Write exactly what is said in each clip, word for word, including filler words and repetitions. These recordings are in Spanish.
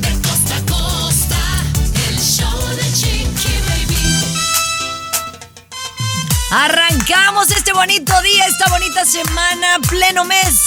De costa a costa, el show de Chiquibaby. Arrancamos este bonito día, esta bonita semana, pleno mes.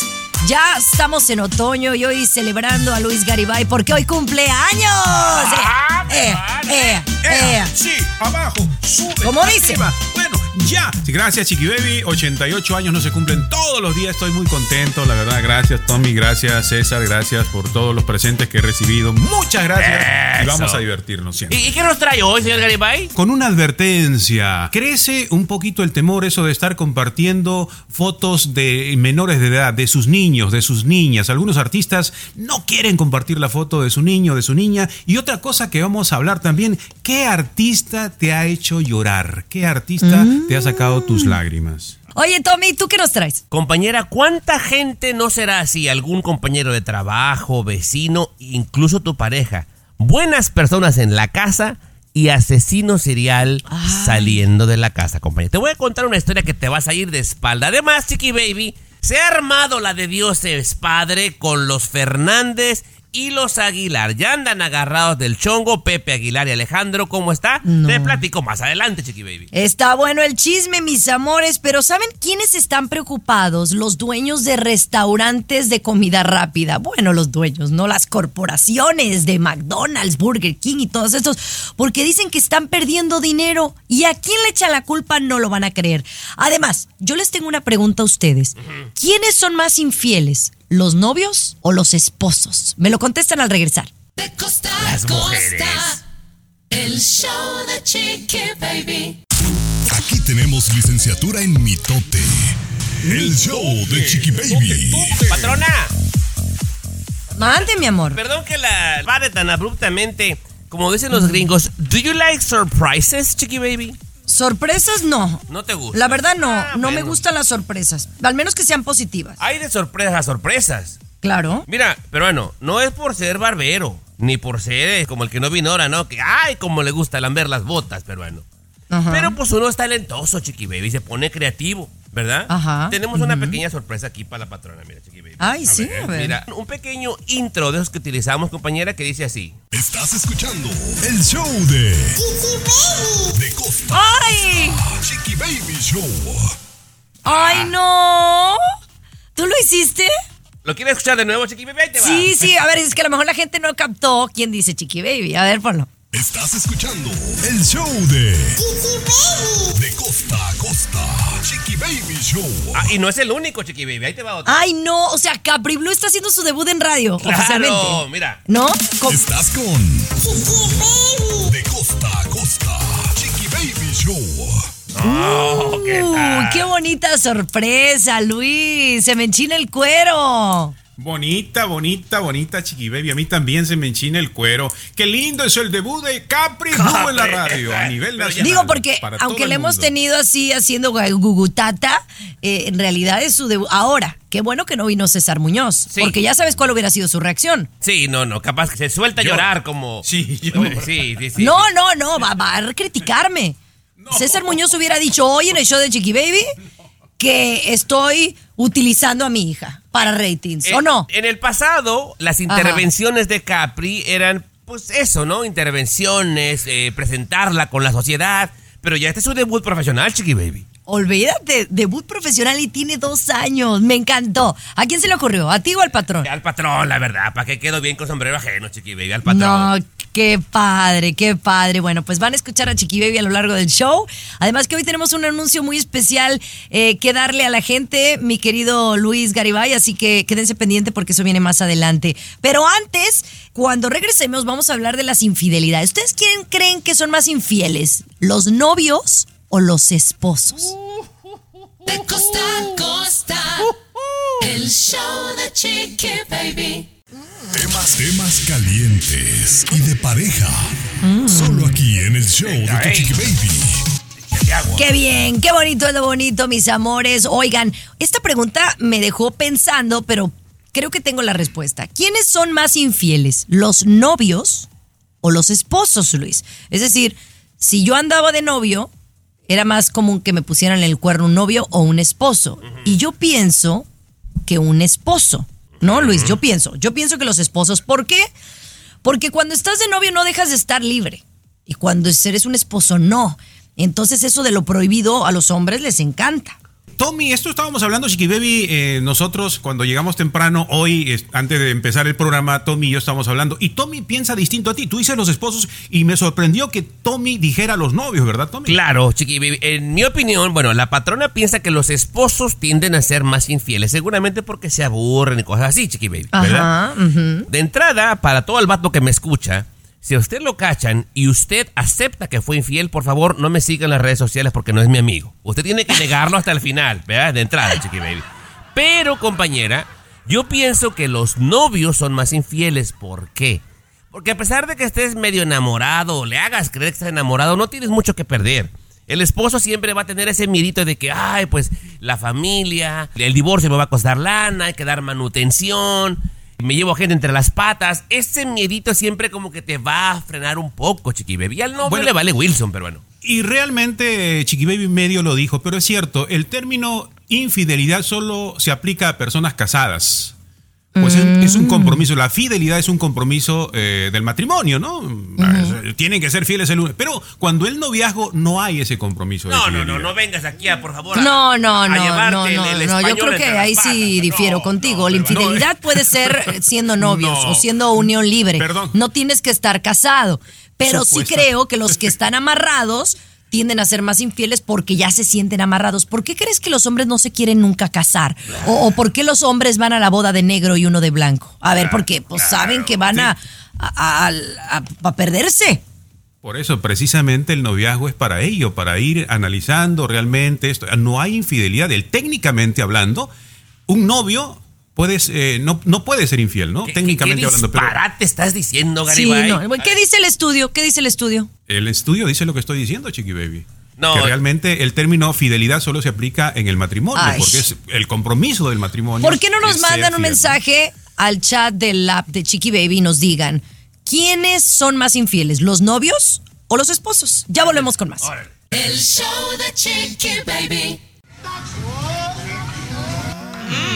Ya estamos en otoño y hoy celebrando a Luis Garibay porque hoy cumple años. Ah, eh, eh, eh, eh, eh. Sí, abajo, sube. ¿Cómo dice? Arriba. Bueno, ya. Gracias, Chiquibaby. ochenta y ocho años no se cumplen todos los días. Estoy muy contento, la verdad. Gracias, Tommy. Gracias, César. Gracias por todos los presentes que he recibido. Muchas gracias. Eso. Y vamos a divertirnos siempre. ¿Y qué nos trae hoy, señor Garibay? Con una advertencia. Crece un poquito el temor eso de estar compartiendo fotos de menores de edad, de sus niños, de sus niñas. Algunos artistas no quieren compartir la foto de su niño, de su niña. Y otra cosa que vamos a hablar también, ¿qué artista te ha hecho llorar? ¿Qué artista mm. te ha sacado tus lágrimas? Oye, Tommy, ¿tú qué nos traes? Compañera, ¿cuánta gente no será así? Algún compañero de trabajo, vecino, incluso tu pareja. Buenas personas en la casa y asesino serial ah. saliendo de la casa, compañera. Te voy a contar una historia que te vas a ir de espalda. Además, Chiquibaby, se ha armado la de Dios es Padre con los Fernández y los Aguilar. Ya andan agarrados del chongo Pepe Aguilar y Alejandro. ¿Cómo está? No. Te platico más adelante, Chiquibaby. Está bueno el chisme, mis amores. Pero ¿saben quiénes están preocupados? Los dueños de restaurantes de comida rápida. Bueno, los dueños, no las corporaciones de McDonald's, Burger King y todos estos. Porque dicen que están perdiendo dinero. ¿Y a quién le echan la culpa? No lo van a creer. Además, yo les tengo una pregunta a ustedes. Uh-huh. ¿Quiénes son más infieles? ¿Los novios o los esposos? Me lo contestan al regresar. De costa a costa, el show de Chiquibaby. Aquí tenemos licenciatura en mitote. El show de Chiquibaby. Patrona. Mande, mi amor. Perdón que la pare tan abruptamente. Como dicen los gringos, ¿do you like surprises, Chiquibaby? Sorpresas no. No te gusta. La verdad no, ah, no bueno. me gustan las sorpresas. Al menos que sean positivas. Hay de sorpresas a sorpresas. Claro. Mira, pero bueno, no es por ser barbero, ni por ser como el que no vino ahora, ¿no? Que ay, como le gusta lamber las botas, pero bueno. Ajá. Pero pues uno es talentoso, Chiquibaby, se pone creativo, ¿verdad? Ajá. Tenemos uh-huh. una pequeña sorpresa aquí para la patrona, mira, Chiquibaby. Ay, a sí, ver, a ver. Mira, un pequeño intro de esos que utilizamos, compañera, que dice así. Estás escuchando el show de Chiquibaby. De costa. ¡Ay! Chiquibaby Show. ¡Ay, no! ¿Tú lo hiciste? ¿Lo quieres escuchar de nuevo, Chiquibaby? Ahí te va. Sí, sí, a ver, es que a lo mejor la gente no captó quién dice Chiquibaby. A ver, ponlo. Estás escuchando el show de Chiquibaby. De costa a costa, Chiquibaby Show. Ah, y no es el único, Chiquibaby. Ahí te va otro. Ay, no. O sea, Capri Blue está haciendo su debut en radio. Claro, oficialmente. Mira. ¿No? Con... Estás con Chiquibaby. De costa a costa, Chiquibaby Show. Oh, uh, ¿qué tal? ¡Qué bonita sorpresa, Luis! ¡Se me enchina el cuero! Bonita, bonita, bonita, Chiquibaby. A mí también se me enchina el cuero. Qué lindo es el debut de Capri Blue en la radio a nivel nacional. Digo porque, aunque le hemos tenido así haciendo gugutata, eh, en realidad es su debut. Ahora, qué bueno que no vino César Muñoz, sí. Porque ya sabes cuál hubiera sido su reacción. Sí, no, no, capaz que se suelta a llorar como... Sí, yo. Sí, sí, sí. No, no, no, va, va a criticarme. No. César Muñoz hubiera dicho hoy en el show de Chiquibaby que estoy utilizando a mi hija para ratings, en, ¿o no? En el pasado, las intervenciones Ajá. de Capri eran, pues eso, ¿no? Intervenciones, eh, presentarla con la sociedad, pero ya este es su debut profesional, Chiquibaby. Olvídate, debut profesional y tiene dos años, me encantó. ¿A quién se le ocurrió? ¿A ti o al patrón? Al patrón, la verdad, para que quedó bien con sombrero ajeno, Chiquibaby, al patrón. No, qué padre, qué padre. Bueno, pues van a escuchar a Chiquibaby a lo largo del show. Además que hoy tenemos un anuncio muy especial eh, que darle a la gente, mi querido Luis Garibay, así que quédense pendiente porque eso viene más adelante. Pero antes, cuando regresemos vamos a hablar de las infidelidades. ¿Ustedes quién creen que son más infieles? ¿Los novios o los esposos? De costa a costa, el show de Chiquibaby. Temas, temas calientes y de pareja. Mm. Solo aquí en el show Venga, de tu Chiquibaby. Qué bien, qué bonito es lo bonito, mis amores. Oigan, esta pregunta me dejó pensando, pero creo que tengo la respuesta. ¿Quiénes son más infieles, los novios o los esposos, Luis? Es decir, si yo andaba de novio, era más común que me pusieran el cuerno un novio o un esposo. Uh-huh. Y yo pienso que un esposo. No, Luis, yo pienso, yo pienso que los esposos. ¿Por qué? Porque cuando estás de novio no dejas de estar libre. Y cuando eres un esposo, no. Entonces eso de lo prohibido a los hombres les encanta. Tommy, esto estábamos hablando, Chiquibaby, eh, nosotros cuando llegamos temprano hoy, eh, antes de empezar el programa, Tommy y yo estábamos hablando, y Tommy piensa distinto a ti. Tú dices los esposos, y me sorprendió que Tommy dijera los novios, ¿verdad, Tommy? Claro, Chiquibaby, en mi opinión, bueno, la patrona piensa que los esposos tienden a ser más infieles, seguramente porque se aburren y cosas así, Chiquibaby, ¿verdad? Ajá, uh-huh. De entrada, para todo el vato que me escucha, si a usted lo cachan y usted acepta que fue infiel, por favor, no me sigan en las redes sociales porque no es mi amigo. Usted tiene que negarlo hasta el final, ¿verdad? De entrada, Chiquibaby. Pero, compañera, yo pienso que los novios son más infieles. ¿Por qué? Porque a pesar de que estés medio enamorado o le hagas creer que estás enamorado, no tienes mucho que perder. El esposo siempre va a tener ese miedito de que, ay, pues, la familia, el divorcio me va a costar lana, hay que dar manutención, me llevo gente entre las patas. Ese miedito siempre como que te va a frenar un poco, Chiquibaby. Al novio bueno, le vale Wilson, pero bueno. Y realmente Chiquibaby medio lo dijo, pero es cierto, el término infidelidad solo se aplica a personas casadas. Pues mm. es un compromiso, la fidelidad es un compromiso eh, del matrimonio, ¿no? Uh-huh. Tienen que ser fieles el uno. Pero cuando el noviazgo no hay ese compromiso. No, no, no, no vengas aquí, a, por favor. A, no, no, a no, no, el, el no, yo creo que ahí patas. sí difiero no, contigo. No, la infidelidad no, puede ser siendo novios no, o siendo unión libre. Perdón. No tienes que estar casado. Pero Supuesta. sí creo que los que están amarrados tienden a ser más infieles porque ya se sienten amarrados. ¿Por qué crees que los hombres no se quieren nunca casar? Claro. O, ¿O por qué los hombres van a la boda de negro y uno de blanco? A ver, claro, porque pues claro, saben que van sí. a, a, a, a perderse. Por eso, precisamente, el noviazgo es para ello, para ir analizando realmente esto. No hay infidelidad. El, técnicamente hablando, un novio... Puedes, eh, no, no puede ser infiel, ¿no? ¿Qué, Técnicamente qué hablando. ¿Qué disparate pero... estás diciendo, Garibay? Sí, no. ¿Qué dice el estudio? ¿Qué dice el estudio? El estudio dice lo que estoy diciendo, Chiquibaby. No. Que realmente el término fidelidad solo se aplica en el matrimonio, Ay. porque es el compromiso del matrimonio. ¿Por qué no nos mandan un mensaje al chat del app de Chiquibaby y nos digan quiénes son más infieles, los novios o los esposos? Ya volvemos con más. El show de Chiquibaby.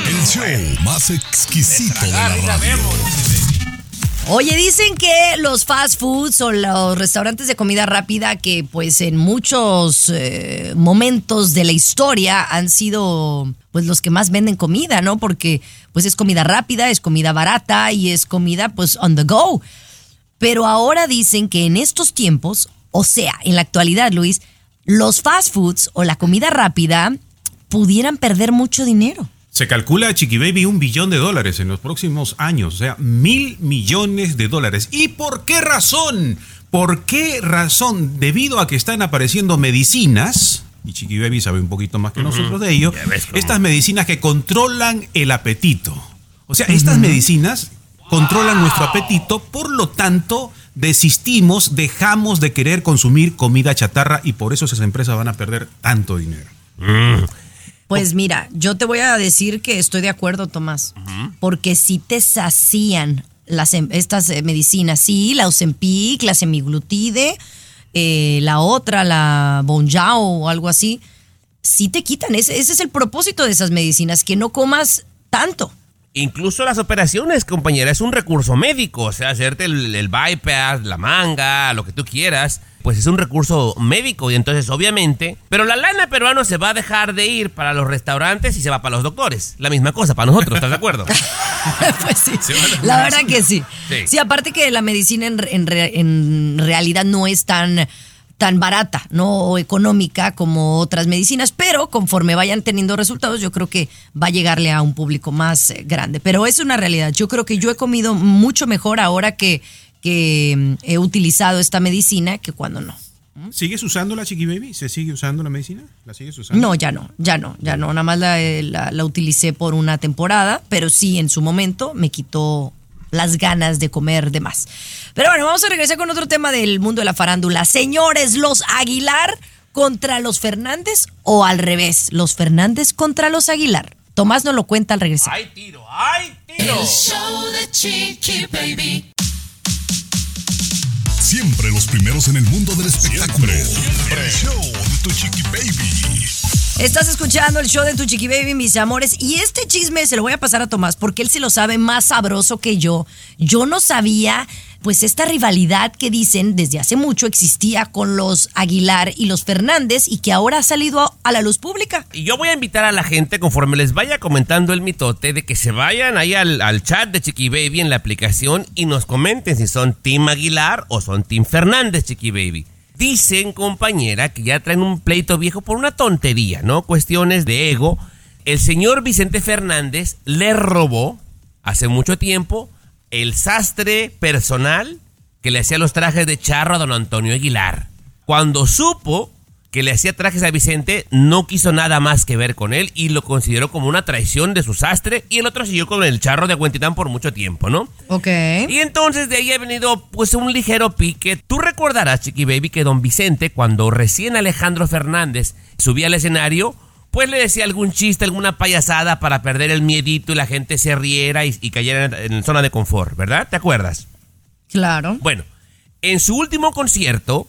El show más exquisito de la radio. Oye, dicen que los fast foods o los restaurantes de comida rápida que pues en muchos eh, momentos de la historia han sido pues los que más venden comida, ¿no? Porque pues es comida rápida, es comida barata y es comida pues on the go. Pero ahora dicen que en estos tiempos, o sea, en la actualidad, Luis, los fast foods o la comida rápida pudieran perder mucho dinero. Se calcula, Chiquibaby, un billón de dólares en los próximos años, o sea, mil millones de dólares. ¿Y por qué razón? ¿Por qué razón? Debido a que están apareciendo medicinas, y Chiquibaby sabe un poquito más que nosotros de ello, estas medicinas que controlan el apetito. O sea, estas medicinas controlan nuestro apetito, por lo tanto... desistimos, dejamos de querer consumir comida chatarra y por eso esas empresas van a perder tanto dinero. Pues mira, yo te voy a decir que estoy de acuerdo, Tomás, uh-huh. porque si te sacían las, estas medicinas, sí, la Ozempic, la semiglutide, eh, la otra, la Bonjao o algo así, sí te quitan. Ese, ese es el propósito de esas medicinas, que no comas tanto. Incluso las operaciones, compañera, es un recurso médico, o sea, hacerte el, el bypass, la manga, lo que tú quieras, pues es un recurso médico y entonces obviamente, pero la lana peruana se va a dejar de ir para los restaurantes y se va para los doctores, la misma cosa para nosotros, ¿estás de acuerdo? Pues sí, la verdad que sí. Sí, sí, aparte que la medicina en, en, en realidad no es tan... tan barata, ¿no? O económica como otras medicinas, pero conforme vayan teniendo resultados, yo creo que va a llegarle a un público más grande. Pero es una realidad. Yo creo que yo he comido mucho mejor ahora que, que he utilizado esta medicina que cuando no. ¿Sigues usando la Chiquibaby? ¿Se sigue usando la medicina? ¿La sigues usando? No, ya no, ya no, ya no. Nada más la, la, la utilicé por una temporada, pero sí, en su momento me quitó las ganas de comer de más. Pero bueno, vamos a regresar con otro tema del mundo de la farándula. Señores, los Aguilar contra los Fernández, o al revés, los Fernández contra los Aguilar. Tomás nos lo cuenta al regresar. ¡Ay, tiro! ¡Ay, tiro! El show de Chiquibaby. Siempre los primeros en el mundo del espectáculo. Siempre. El show de tu Chiquibaby. Estás escuchando el show de tu Chiquibaby, mis amores. Y este chisme se lo voy a pasar a Tomás porque él se lo sabe más sabroso que yo. Yo no sabía... Pues esta rivalidad que dicen desde hace mucho existía con los Aguilar y los Fernández y que ahora ha salido a la luz pública. Y yo voy a invitar a la gente, conforme les vaya comentando el mitote, de que se vayan ahí al, al chat de Chiquibaby en la aplicación y nos comenten si son Team Aguilar o son Team Fernández, Chiquibaby. Dicen, compañera, que ya traen un pleito viejo por una tontería, ¿no? Cuestiones de ego. El señor Vicente Fernández le robó hace mucho tiempo el sastre personal que le hacía los trajes de charro a don Antonio Aguilar. Cuando supo que le hacía trajes a Vicente, no quiso nada más que ver con él y lo consideró como una traición de su sastre, y el otro siguió con el charro de Huentitán por mucho tiempo, ¿no? Ok. Y entonces de ahí ha venido pues un ligero pique. Tú recordarás, Chiquibaby, que don Vicente, cuando recién Alejandro Fernández subía al escenario, pues le decía algún chiste, alguna payasada para perder el miedito y la gente se riera y, y cayera en, en zona de confort, ¿verdad? ¿Te acuerdas? Claro. Bueno, en su último concierto,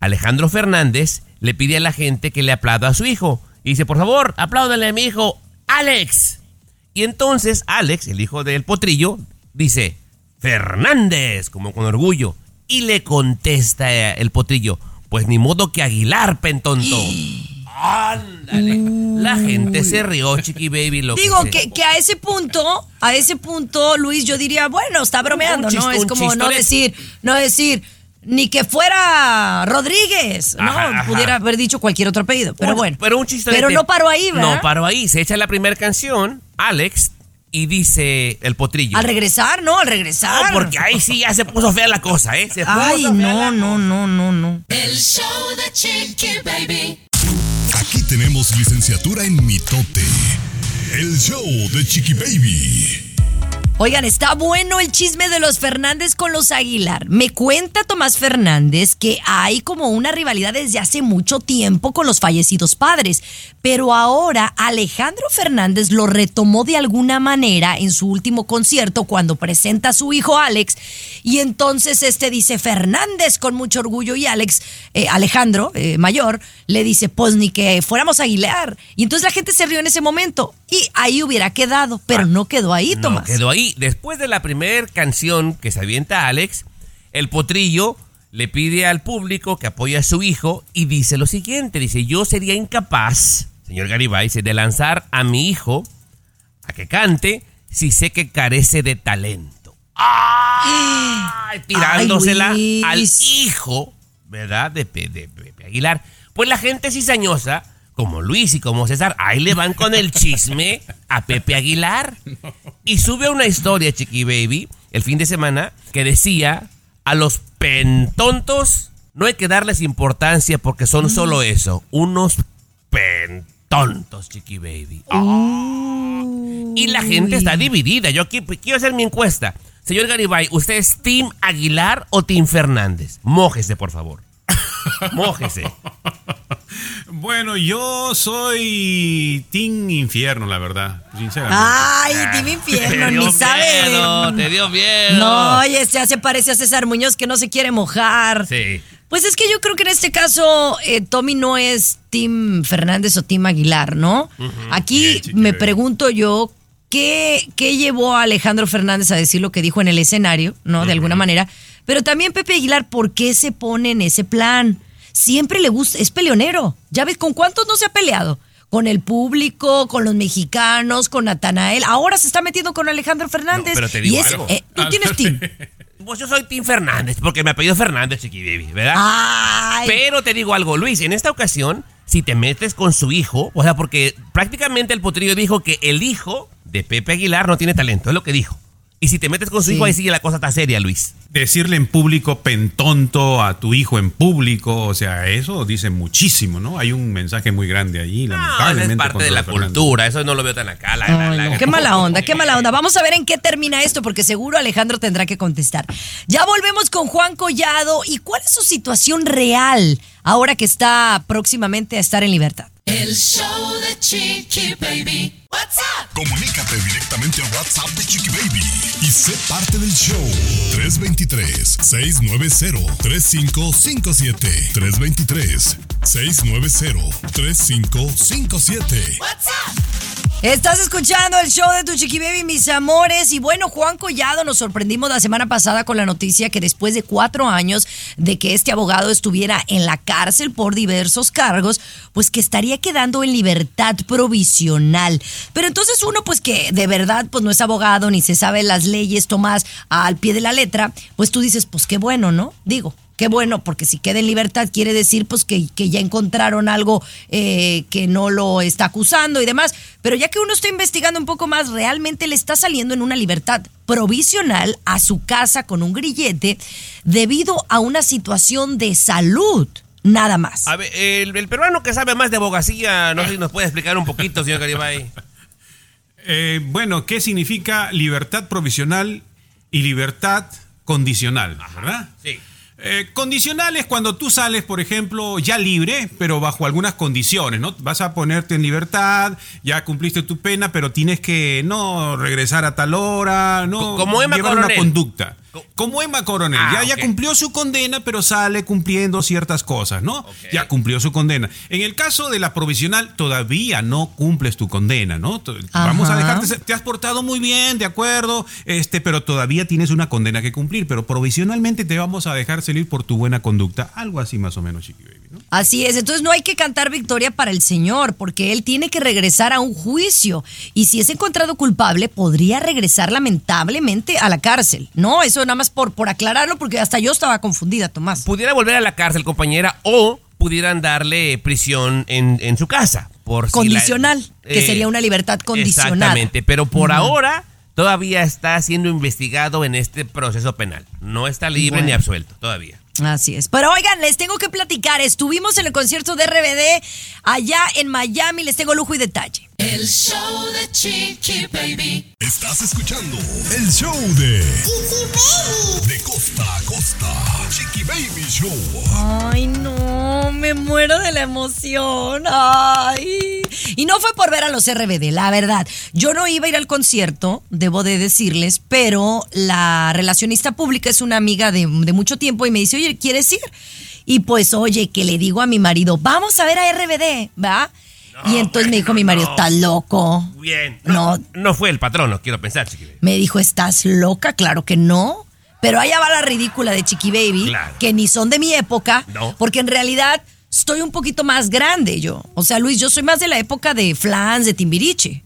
Alejandro Fernández le pide a la gente que le aplauda a su hijo. Y dice, por favor, apláudale a mi hijo, Alex. Y entonces Alex, el hijo del potrillo, dice, Fernández, como con orgullo. Y le contesta el potrillo, pues ni modo que Aguilar, pentonto. ¡Ándale! Uy. La gente se rió, Chiquibaby. Lo Digo, que, que, que a ese punto, a ese punto, Luis, yo diría, bueno, está bromeando, chistón, ¿no? Es como no decir, no decir, ni que fuera Rodríguez, ajá, ¿no? Ajá. Pudiera haber dicho cualquier otro apellido, pero un, bueno. Pero un chistolete. Pero no paró ahí, ¿verdad? No paró ahí. Se echa la primera canción, Alex, y dice el potrillo. Al regresar, ¿no? Al regresar. No, porque ahí sí ya se puso fea la cosa, ¿eh? Se puso Ay, fea no, la no, no, no, no. El show de Chiquibaby. Aquí tenemos licenciatura en mitote, el show de Chiquibaby. Oigan, está bueno el chisme de los Fernández con los Aguilar. Me cuenta Tomás Fernández que hay como una rivalidad desde hace mucho tiempo con los fallecidos padres, pero ahora Alejandro Fernández lo retomó de alguna manera en su último concierto cuando presenta a su hijo Alex, y entonces este dice Fernández con mucho orgullo, y Alex, eh, Alejandro, eh, mayor, le dice, pues ni que fuéramos Aguilar. Y entonces la gente se rió en ese momento y ahí hubiera quedado, pero no quedó ahí, Tomás. No quedó ahí. Después de la primera canción que se avienta Alex, el potrillo le pide al público que apoye a su hijo y dice lo siguiente, dice, yo sería incapaz, señor Garibay, de lanzar a mi hijo a que cante si sé que carece de talento. ¡Ah! Tirándosela Ay, al hijo, ¿verdad? De Pepe Aguilar. Pues la gente cizañosa, como Luis y como César, ahí le van con el chisme a Pepe Aguilar. No. Y sube una historia, Chiquibaby, el fin de semana, que decía, a los pentontos no hay que darles importancia porque son solo eso, unos pentontos, Chiquibaby. Oh. Y la gente está dividida. Yo aquí quiero hacer mi encuesta. Señor Garibay, ¿usted es Team Aguilar o Team Fernández? Mójese, por favor. Mójese. Bueno, yo soy Team Infierno, la verdad, sinceramente. Ay, Team Infierno, ni sabe. No, te dio miedo. No, oye, ya se parece a César Muñoz que no se quiere mojar. Sí. Pues es que yo creo que en este caso eh, Tommy no es Team Fernández o Team Aguilar, ¿no? Uh-huh. Aquí yeah, me pregunto yo, ¿qué, ¿qué llevó a Alejandro Fernández a decir lo que dijo en el escenario, ¿no? De uh-huh. alguna manera. Pero también Pepe Aguilar, ¿por qué se pone en ese plan? Siempre le gusta, es peleonero. Ya ves, ¿con cuántos no se ha peleado? Con el público, con los mexicanos, con Natanael. Ahora se está metiendo con Alejandro Fernández. No, pero te digo algo. Eh, ¿Tú tienes team? Pues yo soy Team Fernández, porque me apellido Fernández, Chiquibaby, ¿verdad? Ay. Pero te digo algo, Luis, en esta ocasión, si te metes con su hijo, o sea, porque prácticamente el potrillo dijo que el hijo de Pepe Aguilar no tiene talento, es lo que dijo. Y si te metes con su sí. hijo, ahí sí la cosa está seria, Luis. Decirle en público pentonto a tu hijo en público, o sea, eso dice muchísimo, ¿no? Hay un mensaje muy grande allí, lamentablemente. No, es parte de la cultura, eso no lo veo tan acá. La, no, la, la, no. Qué mala onda, qué mala onda. Vamos a ver en qué termina esto, porque seguro Alejandro tendrá que contestar. Ya volvemos con Juan Collado. ¿Y cuál es su situación real ahora que está próximamente a estar en libertad? El show de Chiquibaby. What's up? Comunícate directamente a WhatsApp de Chiquibaby y sé parte del show. tres dos tres, seis nueve cero, tres cinco cinco siete. tres dos tres, seis nueve cero, tres cinco cinco siete. What's up? Estás escuchando el show de tu Chiquibaby, mis amores. Y bueno, Juan Collado, nos sorprendimos la semana pasada con la noticia que después de cuatro años de que este abogado estuviera en la cárcel por diversos cargos, pues que estaría quedando en libertad provisional. Pero entonces uno, pues que de verdad pues no es abogado, ni se sabe las leyes, Tomás, al pie de la letra, pues tú dices, pues qué bueno, ¿no? Digo. Qué bueno, porque si queda en libertad quiere decir pues que, que ya encontraron algo eh, que no lo está acusando y demás. Pero ya que uno está investigando un poco más, realmente le está saliendo en una libertad provisional a su casa con un grillete debido a una situación de salud, nada más. A ver, el, el peruano que sabe más de abogacía, no sé si nos puede explicar un poquito, señor Garibay. Eh, bueno, ¿qué significa libertad provisional y libertad condicional? ¿Verdad? Sí. Eh, condicionales cuando tú sales, por ejemplo, ya libre, pero bajo algunas condiciones, ¿no? Vas a ponerte en libertad, ya cumpliste tu pena, pero tienes que no regresar a tal hora, no llevar una conducta. Como Emma Coronel, ah, ya, okay. ya cumplió su condena, pero sale cumpliendo ciertas cosas, ¿no? Okay. Ya cumplió su condena. En el caso de la provisional, todavía no cumples tu condena, ¿no? Ajá. Vamos a dejarte, te has portado muy bien, de acuerdo, este, pero todavía tienes una condena que cumplir, pero provisionalmente te vamos a dejar salir por tu buena conducta. Algo así más o menos, Chiquibaby, ¿no? Así es, entonces no hay que cantar victoria para el señor, porque él tiene que regresar a un juicio, y si es encontrado culpable, podría regresar lamentablemente a la cárcel, ¿no? Eso nada más por, por aclararlo, porque hasta yo estaba confundida, Tomás. Pudiera volver a la cárcel, compañera, o pudieran darle prisión en, en su casa. Por condicional, si la, eh, que sería una libertad condicional. Exactamente, pero por uh-huh. ahora todavía está siendo investigado en este proceso penal. No está libre bueno. ni absuelto todavía. Así es. Pero oigan, les tengo que platicar. Estuvimos en el concierto de R B D allá en Miami. Les tengo lujo y detalle. El show de Chiquibaby. Estás escuchando el show de Chiquibaby. De costa a costa. Chiquibaby Show. Ay, no. Me muero de la emoción. Ay. Y no fue por ver a los R B D, la verdad. Yo no iba a ir al concierto, debo de decirles, pero la relacionista pública es una amiga de, de mucho tiempo y me dice, oye, ¿quieres ir? Y pues, oye, que le digo a mi marido, vamos a ver a R B D, ¿va? No, y entonces bueno, me dijo mi marido, no. ¿estás loco? Bien. No, no, no fue el patrón, no quiero pensar, Chiquibaby. Me dijo, ¿estás loca? Claro que no. Pero allá va la ridícula de Chiquibaby, claro. que ni son de mi época, no. porque en realidad... Estoy un poquito más grande yo. O sea, Luis, yo soy más de la época de Flans, de Timbiriche.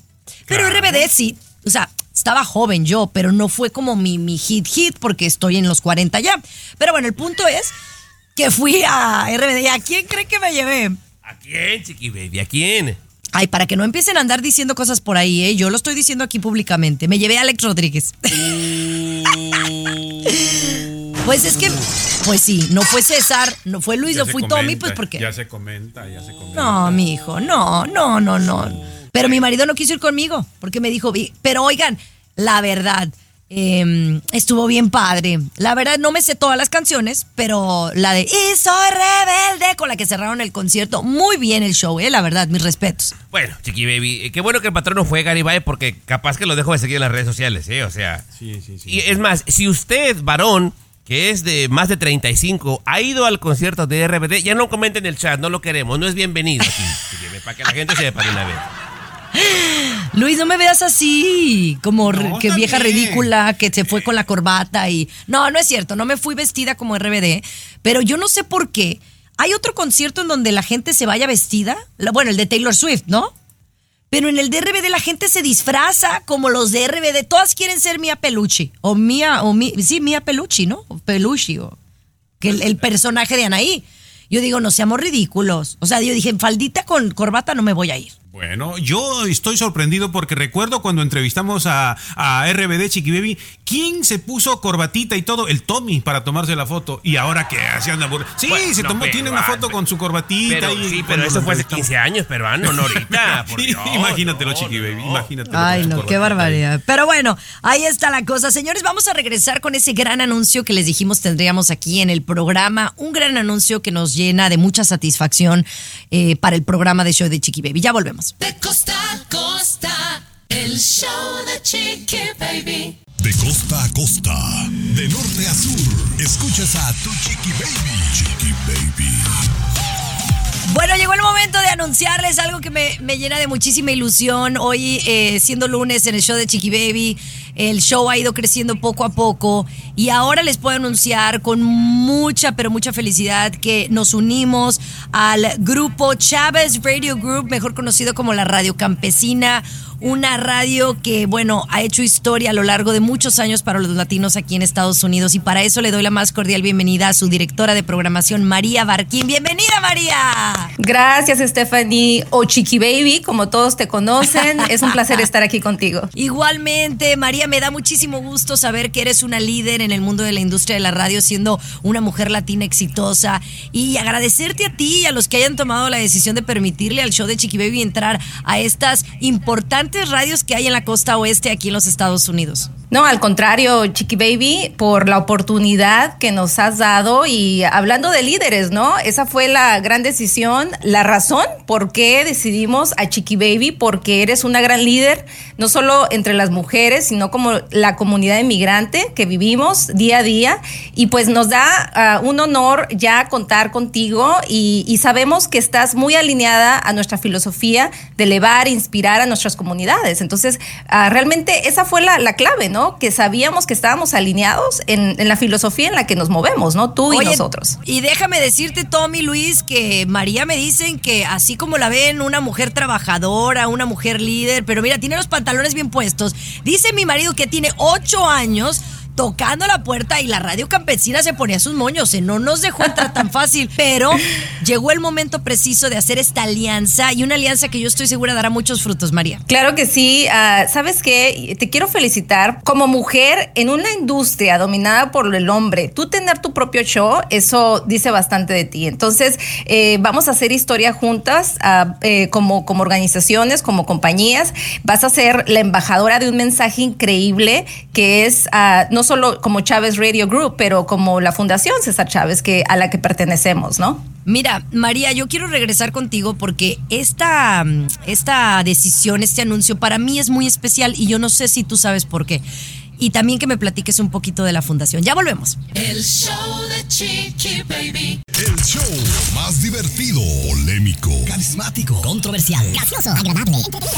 Pero claro. R B D sí. O sea, estaba joven yo, pero no fue como mi, mi hit hit porque estoy en los cuarenta ya. Pero bueno, el punto es que fui a R B D. ¿Y a quién cree que me llevé? ¿A quién, Chiquibaby? ¿A quién? Ay, para que no empiecen a andar diciendo cosas por ahí, ¿eh? Yo lo estoy diciendo aquí públicamente. Me llevé a Alex Rodríguez. Pues es que... Pues sí, no fue César, no fue Luis, ya no fue comenta, Tommy, pues porque... Ya se comenta, ya se comenta. No, mi hijo, no, no, no, no. Pero mi marido no quiso ir conmigo, porque me dijo, pero oigan, la verdad, eh, estuvo bien padre. La verdad, no me sé todas las canciones, pero la de Y soy rebelde, con la que cerraron el concierto, muy bien el show, eh, la verdad, mis respetos. Bueno, Chiquibaby, qué bueno que el patrón no fue Garibay, porque capaz que lo dejo de seguir en las redes sociales, eh, o sea... Sí, sí, sí. Y es más, si usted, varón... que es de más de treinta y cinco, ha ido al concierto de R B D. Ya no comenten en el chat, no lo queremos, no es bienvenido aquí. Para que la gente sepa de una vez. Luis, no me veas así, como no, que vieja bien. Ridícula que se fue con la corbata y... No, no es cierto, no me fui vestida como R B D, pero yo no sé por qué. ¿Hay otro concierto en donde la gente se vaya vestida? Bueno, el de Taylor Swift, ¿no? Pero en el de R B D la gente se disfraza como los de R B D. Todas quieren ser Mia Pelucci. O Mia, o Mia, sí, Mia Pelucci, ¿no? O Pelucci, o que el, el personaje de Anaí. Yo digo, no seamos ridículos. O sea, yo dije, en faldita con corbata no me voy a ir. Bueno, yo estoy sorprendido porque recuerdo cuando entrevistamos a, a R B D, Chiquibaby, ¿quién se puso corbatita y todo? El Tommy, para tomarse la foto. Y ahora que hacían la burla. Sí, bueno, se tomó, no, tiene una foto con su corbatita. Pero, y sí, pero eso fue hace quince años, peruano, no ahorita. Por Dios, imagínatelo, no, Chiquibaby, no. imagínatelo. Ay, no, qué barbaridad. Ahí. Pero bueno, ahí está la cosa. Señores, vamos a regresar con ese gran anuncio que les dijimos tendríamos aquí en el programa. Un gran anuncio que nos llena de mucha satisfacción eh, para el programa de show de Chiquibaby. Ya volvemos. De costa a costa, el show de Chiquibaby. De costa a costa, de norte a sur, escuchas a tu Chiquibaby. Chiquibaby. Bueno, llegó el momento de anunciarles algo que me, me llena de muchísima ilusión. Hoy, eh, siendo lunes en el show de Chiquibaby, el show ha ido creciendo poco a poco y ahora les puedo anunciar con mucha, pero mucha felicidad que nos unimos al grupo Chávez Radio Group, mejor conocido como la Radio Campesina, una radio que, bueno, ha hecho historia a lo largo de muchos años para los latinos aquí en Estados Unidos, y para eso le doy la más cordial bienvenida a su directora de programación, María Barquín. ¡Bienvenida, María! Gracias, Stephanie, o Chiquibaby, como todos te conocen. Es un placer estar aquí contigo. Igualmente, María, me da muchísimo gusto saber que eres una líder en el mundo de la industria de la radio, siendo una mujer latina exitosa, y agradecerte a ti y a los que hayan tomado la decisión de permitirle al show de Chiquibaby entrar a estas importantes radios que hay en la costa oeste aquí en los Estados Unidos. No, al contrario, Chiquibaby, por la oportunidad que nos has dado. Y hablando de líderes, ¿no? Esa fue la gran decisión, la razón por qué decidimos a Chiquibaby, porque eres una gran líder, no solo entre las mujeres, sino como la comunidad inmigrante que vivimos día a día. Y pues nos da uh, un honor ya contar contigo y, y sabemos que estás muy alineada a nuestra filosofía de elevar e inspirar a nuestras comunidades. Entonces, uh, realmente esa fue la, la clave, ¿no? ¿no? Que sabíamos que estábamos alineados en, en la filosofía en la que nos movemos, ¿no? Tú y Oye, nosotros. Y déjame decirte, Tommy, Luis, que María me dicen que así como la ven, una mujer trabajadora, una mujer líder, pero mira, tiene los pantalones bien puestos. Dice mi marido que tiene ocho años tocando la puerta y la Radio Campesina se ponía sus moños, ¿eh? No nos dejó entrar tan fácil, pero llegó el momento preciso de hacer esta alianza, y una alianza que yo estoy segura dará muchos frutos, María. Claro que sí. Uh, ¿sabes qué? Te quiero felicitar. Como mujer en una industria dominada por el hombre, tú tener tu propio show, eso dice bastante de ti. Entonces, eh, vamos a hacer historia juntas, uh, eh, como, como organizaciones, como compañías. Vas a ser la embajadora de un mensaje increíble que es... Uh, no solo como Chávez Radio Group, pero como la Fundación César Chávez, que, a la que pertenecemos, ¿no? Mira, María, yo quiero regresar contigo porque esta, esta decisión, este anuncio, para mí es muy especial y yo no sé si tú sabes por qué. Y también que me platiques un poquito de la fundación. Ya volvemos. El show de Chiquibaby. El show más divertido, polémico, carismático, controversial, gracioso, agradable, entendido.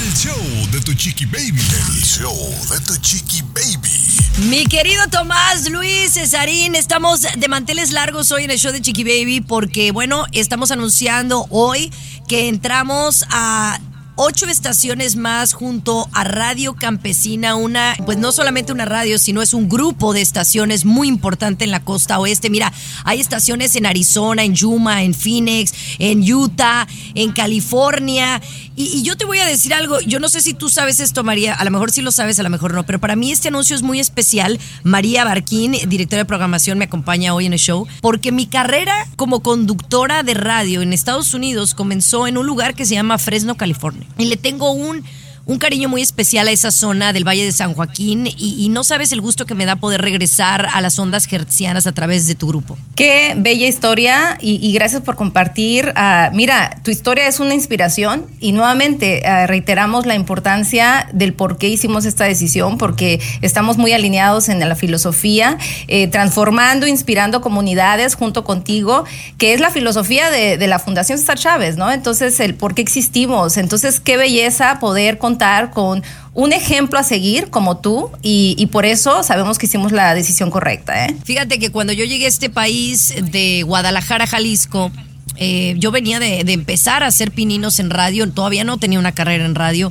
El show de tu Chiquibaby. El show de tu Chiquibaby. Mi querido Tomás, Luis, Cesarín, estamos de manteles largos hoy en el show de Chiquibaby porque, bueno, estamos anunciando hoy que entramos a... ocho estaciones más junto a Radio Campesina, una, pues no solamente una radio, sino es un grupo de estaciones muy importante en la costa oeste. Mira, hay estaciones en Arizona, en Yuma, en Phoenix, en Utah, en California. Y, y yo te voy a decir algo, yo no sé si tú sabes esto, María, a lo mejor sí lo sabes, a lo mejor no, pero para mí este anuncio es muy especial. María Barquín, directora de programación, me acompaña hoy en el show, porque mi carrera como conductora de radio en Estados Unidos comenzó en un lugar que se llama Fresno, California. Y le tengo un, un cariño muy especial a esa zona del Valle de San Joaquín y, y no sabes el gusto que me da poder regresar a las ondas hertzianas a través de tu grupo. Qué bella historia y, y gracias por compartir. Uh, mira, tu historia es una inspiración y nuevamente uh, reiteramos la importancia del por qué hicimos esta decisión, porque estamos muy alineados en la filosofía, eh, transformando, inspirando comunidades junto contigo, que es la filosofía de, de la Fundación César Chávez, ¿no? Entonces, el por qué existimos. Entonces, qué belleza poder contar con un ejemplo a seguir como tú y, y por eso sabemos que hicimos la decisión correcta, ¿eh? Fíjate que cuando yo llegué a este país de Guadalajara, Jalisco, eh, yo venía de, de empezar a hacer pininos en radio, todavía no tenía una carrera en radio,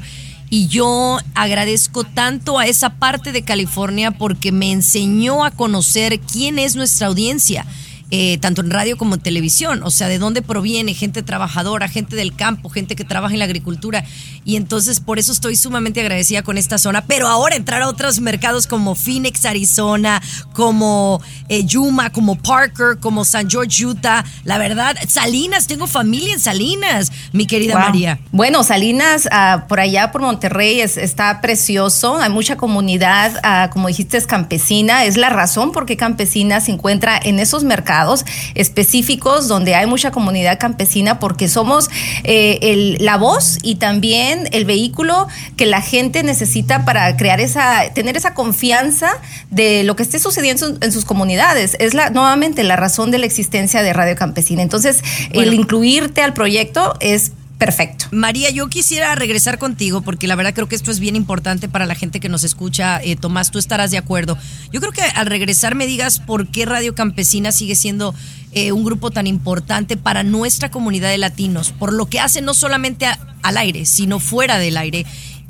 y yo agradezco tanto a esa parte de California porque me enseñó a conocer quién es nuestra audiencia. eh, tanto en radio como en televisión, o sea, de dónde proviene gente trabajadora, gente del campo, gente que trabaja en la agricultura, y entonces por eso estoy sumamente agradecida con esta zona, pero ahora entrar a otros mercados como Phoenix, Arizona, como eh, Yuma, como Parker, como San George, Utah, la verdad, Salinas, tengo familia en Salinas, mi querida wow. María. Bueno, Salinas, uh, por allá por Monterrey es, está precioso, hay mucha comunidad, uh, como dijiste, es campesina, es la razón por qué Campesina se encuentra en esos mercados específicos donde hay mucha comunidad campesina, porque somos eh, el, la voz y también el vehículo que la gente necesita para crear esa, tener esa confianza de lo que esté sucediendo en sus, en sus comunidades. Es la, nuevamente la razón de la existencia de Radio Campesina. Entonces, bueno, el incluirte al proyecto es perfecto. María, yo quisiera regresar contigo porque la verdad creo que esto es bien importante para la gente que nos escucha. Eh, Tomás, tú estarás de acuerdo. Yo creo que al regresar me digas por qué Radio Campesina sigue siendo eh, un grupo tan importante para nuestra comunidad de latinos, por lo que hace no solamente a, al aire, sino fuera del aire.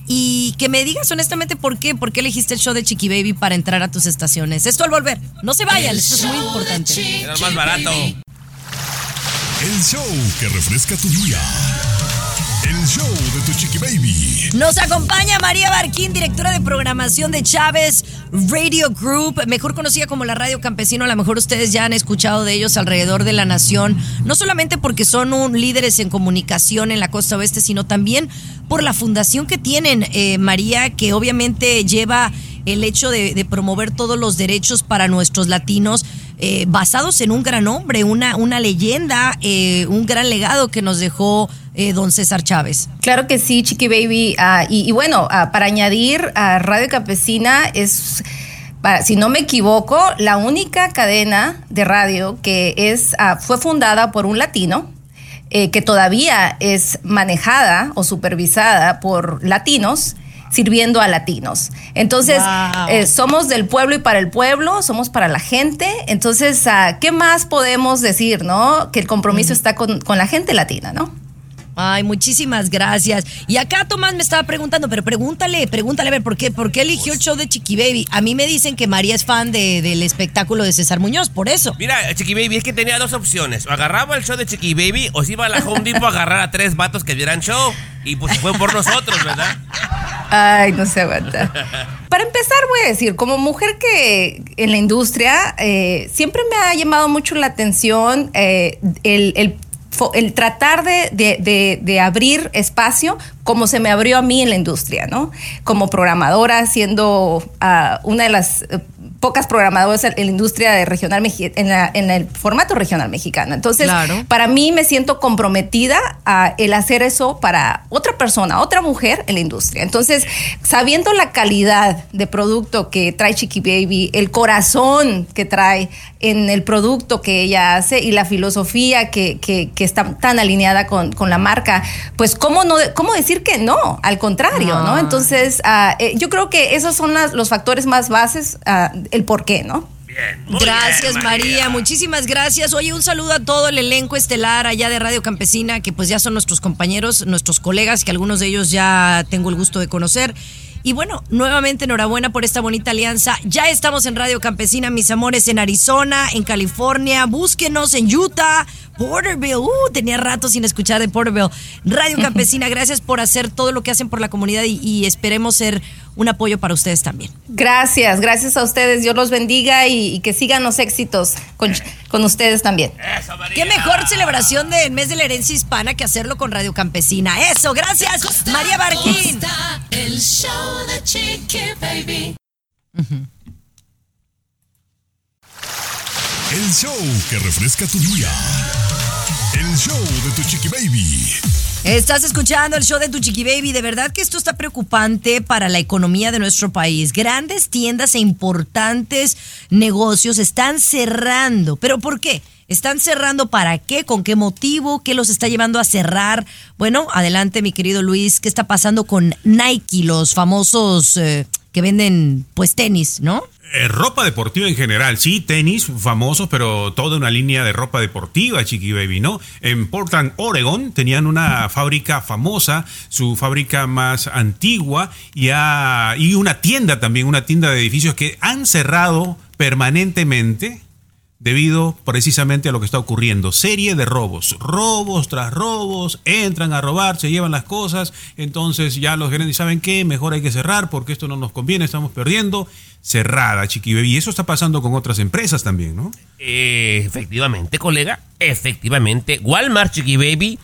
Y que me digas honestamente por qué, por qué elegiste el show de Chiquibaby para entrar a tus estaciones. Esto al volver. No se vayan, esto es muy importante. Era más barato. El show que refresca tu día. El show de tu Chiquibaby. Nos acompaña María Barquín, directora de programación de Chávez Radio Group, mejor conocida como la Radio Campesina. A lo mejor ustedes ya han escuchado de ellos alrededor de la nación, no solamente porque son un, líderes en comunicación en la costa oeste, sino también por la fundación que tienen, eh, María, que obviamente lleva el hecho de, de promover todos los derechos para nuestros latinos, eh, basados en un gran hombre, una, una leyenda, eh, un gran legado que nos dejó Eh, don César Chávez. Claro que sí, Chiquibaby. Uh, y, y bueno, uh, para añadir, uh, Radio Campesina es, para, si no me equivoco, la única cadena de radio que es uh, fue fundada por un latino, eh, que todavía es manejada o supervisada por latinos, sirviendo a latinos. Entonces, wow. eh, somos del pueblo y para el pueblo, somos para la gente. Entonces, uh, ¿qué más podemos decir, no? Que el compromiso mm. está con, con la gente latina, ¿no? Ay, muchísimas gracias. Y acá Tomás me estaba preguntando, pero pregúntale, pregúntale a ver por qué, por qué eligió el show de Chiquibaby. A mí me dicen que María es fan de, del espectáculo de César Muñoz, por eso. Mira, Chiquibaby, es que tenía dos opciones. O agarraba el show de Chiquibaby o se iba a la Home Depot a agarrar a tres vatos que vieran show. Y pues fue por nosotros, ¿verdad? Ay, no se aguanta. Para empezar voy a decir, como mujer que en la industria, eh, siempre me ha llamado mucho la atención eh, el... el el tratar de, de, de, de abrir espacio como se me abrió a mí en la industria, ¿no? Como programadora, siendo uh, una de las uh, pocas programadoras en la industria regional, en, la, en el formato regional mexicano. Entonces, claro, para mí me siento comprometida a el hacer eso para otra persona, otra mujer en la industria. Entonces, sabiendo la calidad de producto que trae Chiquibaby, el corazón que trae en el producto que ella hace y la filosofía que, que, que está tan alineada con, con la marca, pues ¿cómo, no, cómo decir que no? Al contrario, ah. ¿no? Entonces, uh, eh, yo creo que esos son las, los factores más bases, uh, el por qué, ¿no? Bien, gracias, bien, María. María, muchísimas gracias. Oye, un saludo a todo el elenco estelar allá de Radio Campesina, que pues ya son nuestros compañeros, nuestros colegas, que algunos de ellos ya tengo el gusto de conocer. Y bueno, nuevamente enhorabuena por esta bonita alianza. Ya estamos en Radio Campesina, mis amores, en Arizona, en California. Búsquenos en Utah, Porterville. Uh, tenía rato sin escuchar de Porterville. Radio Campesina, gracias por hacer todo lo que hacen por la comunidad y, y esperemos ser un apoyo para ustedes también. Gracias, gracias a ustedes. Dios los bendiga y, y que sigan los éxitos con, con ustedes también. Eso, María. Qué mejor celebración del mes de la herencia hispana que hacerlo con Radio Campesina. Eso, gracias, costa, María Barquín. Costa, el show. The Chiquibaby. Uh-huh. El show que refresca tu día. El show de tu Chiquibaby. Estás escuchando el show de tu Chiquibaby. De verdad que esto está preocupante para la economía de nuestro país. Grandes tiendas e importantes negocios están cerrando. ¿Pero por qué? ¿Están cerrando para qué? ¿Con qué motivo? ¿Qué los está llevando a cerrar? Bueno, adelante, mi querido Luis. ¿Qué está pasando con Nike, los famosos eh, que venden pues tenis, ¿no? Eh, ropa deportiva en general, sí, tenis famosos, pero toda una línea de ropa deportiva, Chiquibaby, ¿no? En Portland, Oregon, tenían una fábrica famosa, su fábrica más antigua, y, a, y una tienda también, una tienda de edificios que han cerrado permanentemente debido precisamente a lo que está ocurriendo. Serie de robos, robos tras robos, entran a robar, se llevan las cosas, entonces ya los gerentes saben que mejor hay que cerrar porque esto no nos conviene, estamos perdiendo. Cerrada, Chiquibaby. Y eso está pasando con otras empresas también, ¿no? Eh, efectivamente, colega, efectivamente. Walmart, Chiquibaby,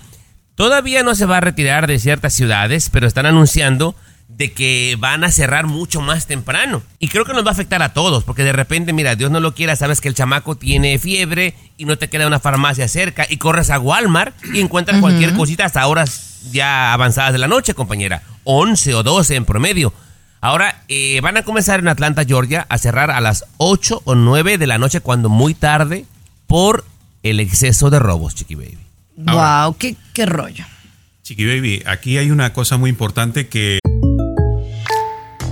todavía no se va a retirar de ciertas ciudades, pero están anunciando de que van a cerrar mucho más temprano. Y creo que nos va a afectar a todos, porque de repente, mira, Dios no lo quiera, sabes que el chamaco tiene fiebre y no te queda una farmacia cerca y corres a Walmart y encuentras uh-huh. cualquier cosita hasta horas ya avanzadas de la noche, compañera. once o doce en promedio. Ahora, eh, van a comenzar en Atlanta, Georgia, a cerrar a las ocho o nueve de la noche, cuando muy tarde, por el exceso de robos, Chiquibaby. Ahora, wow, qué, qué rollo. Chiquibaby, aquí hay una cosa muy importante que...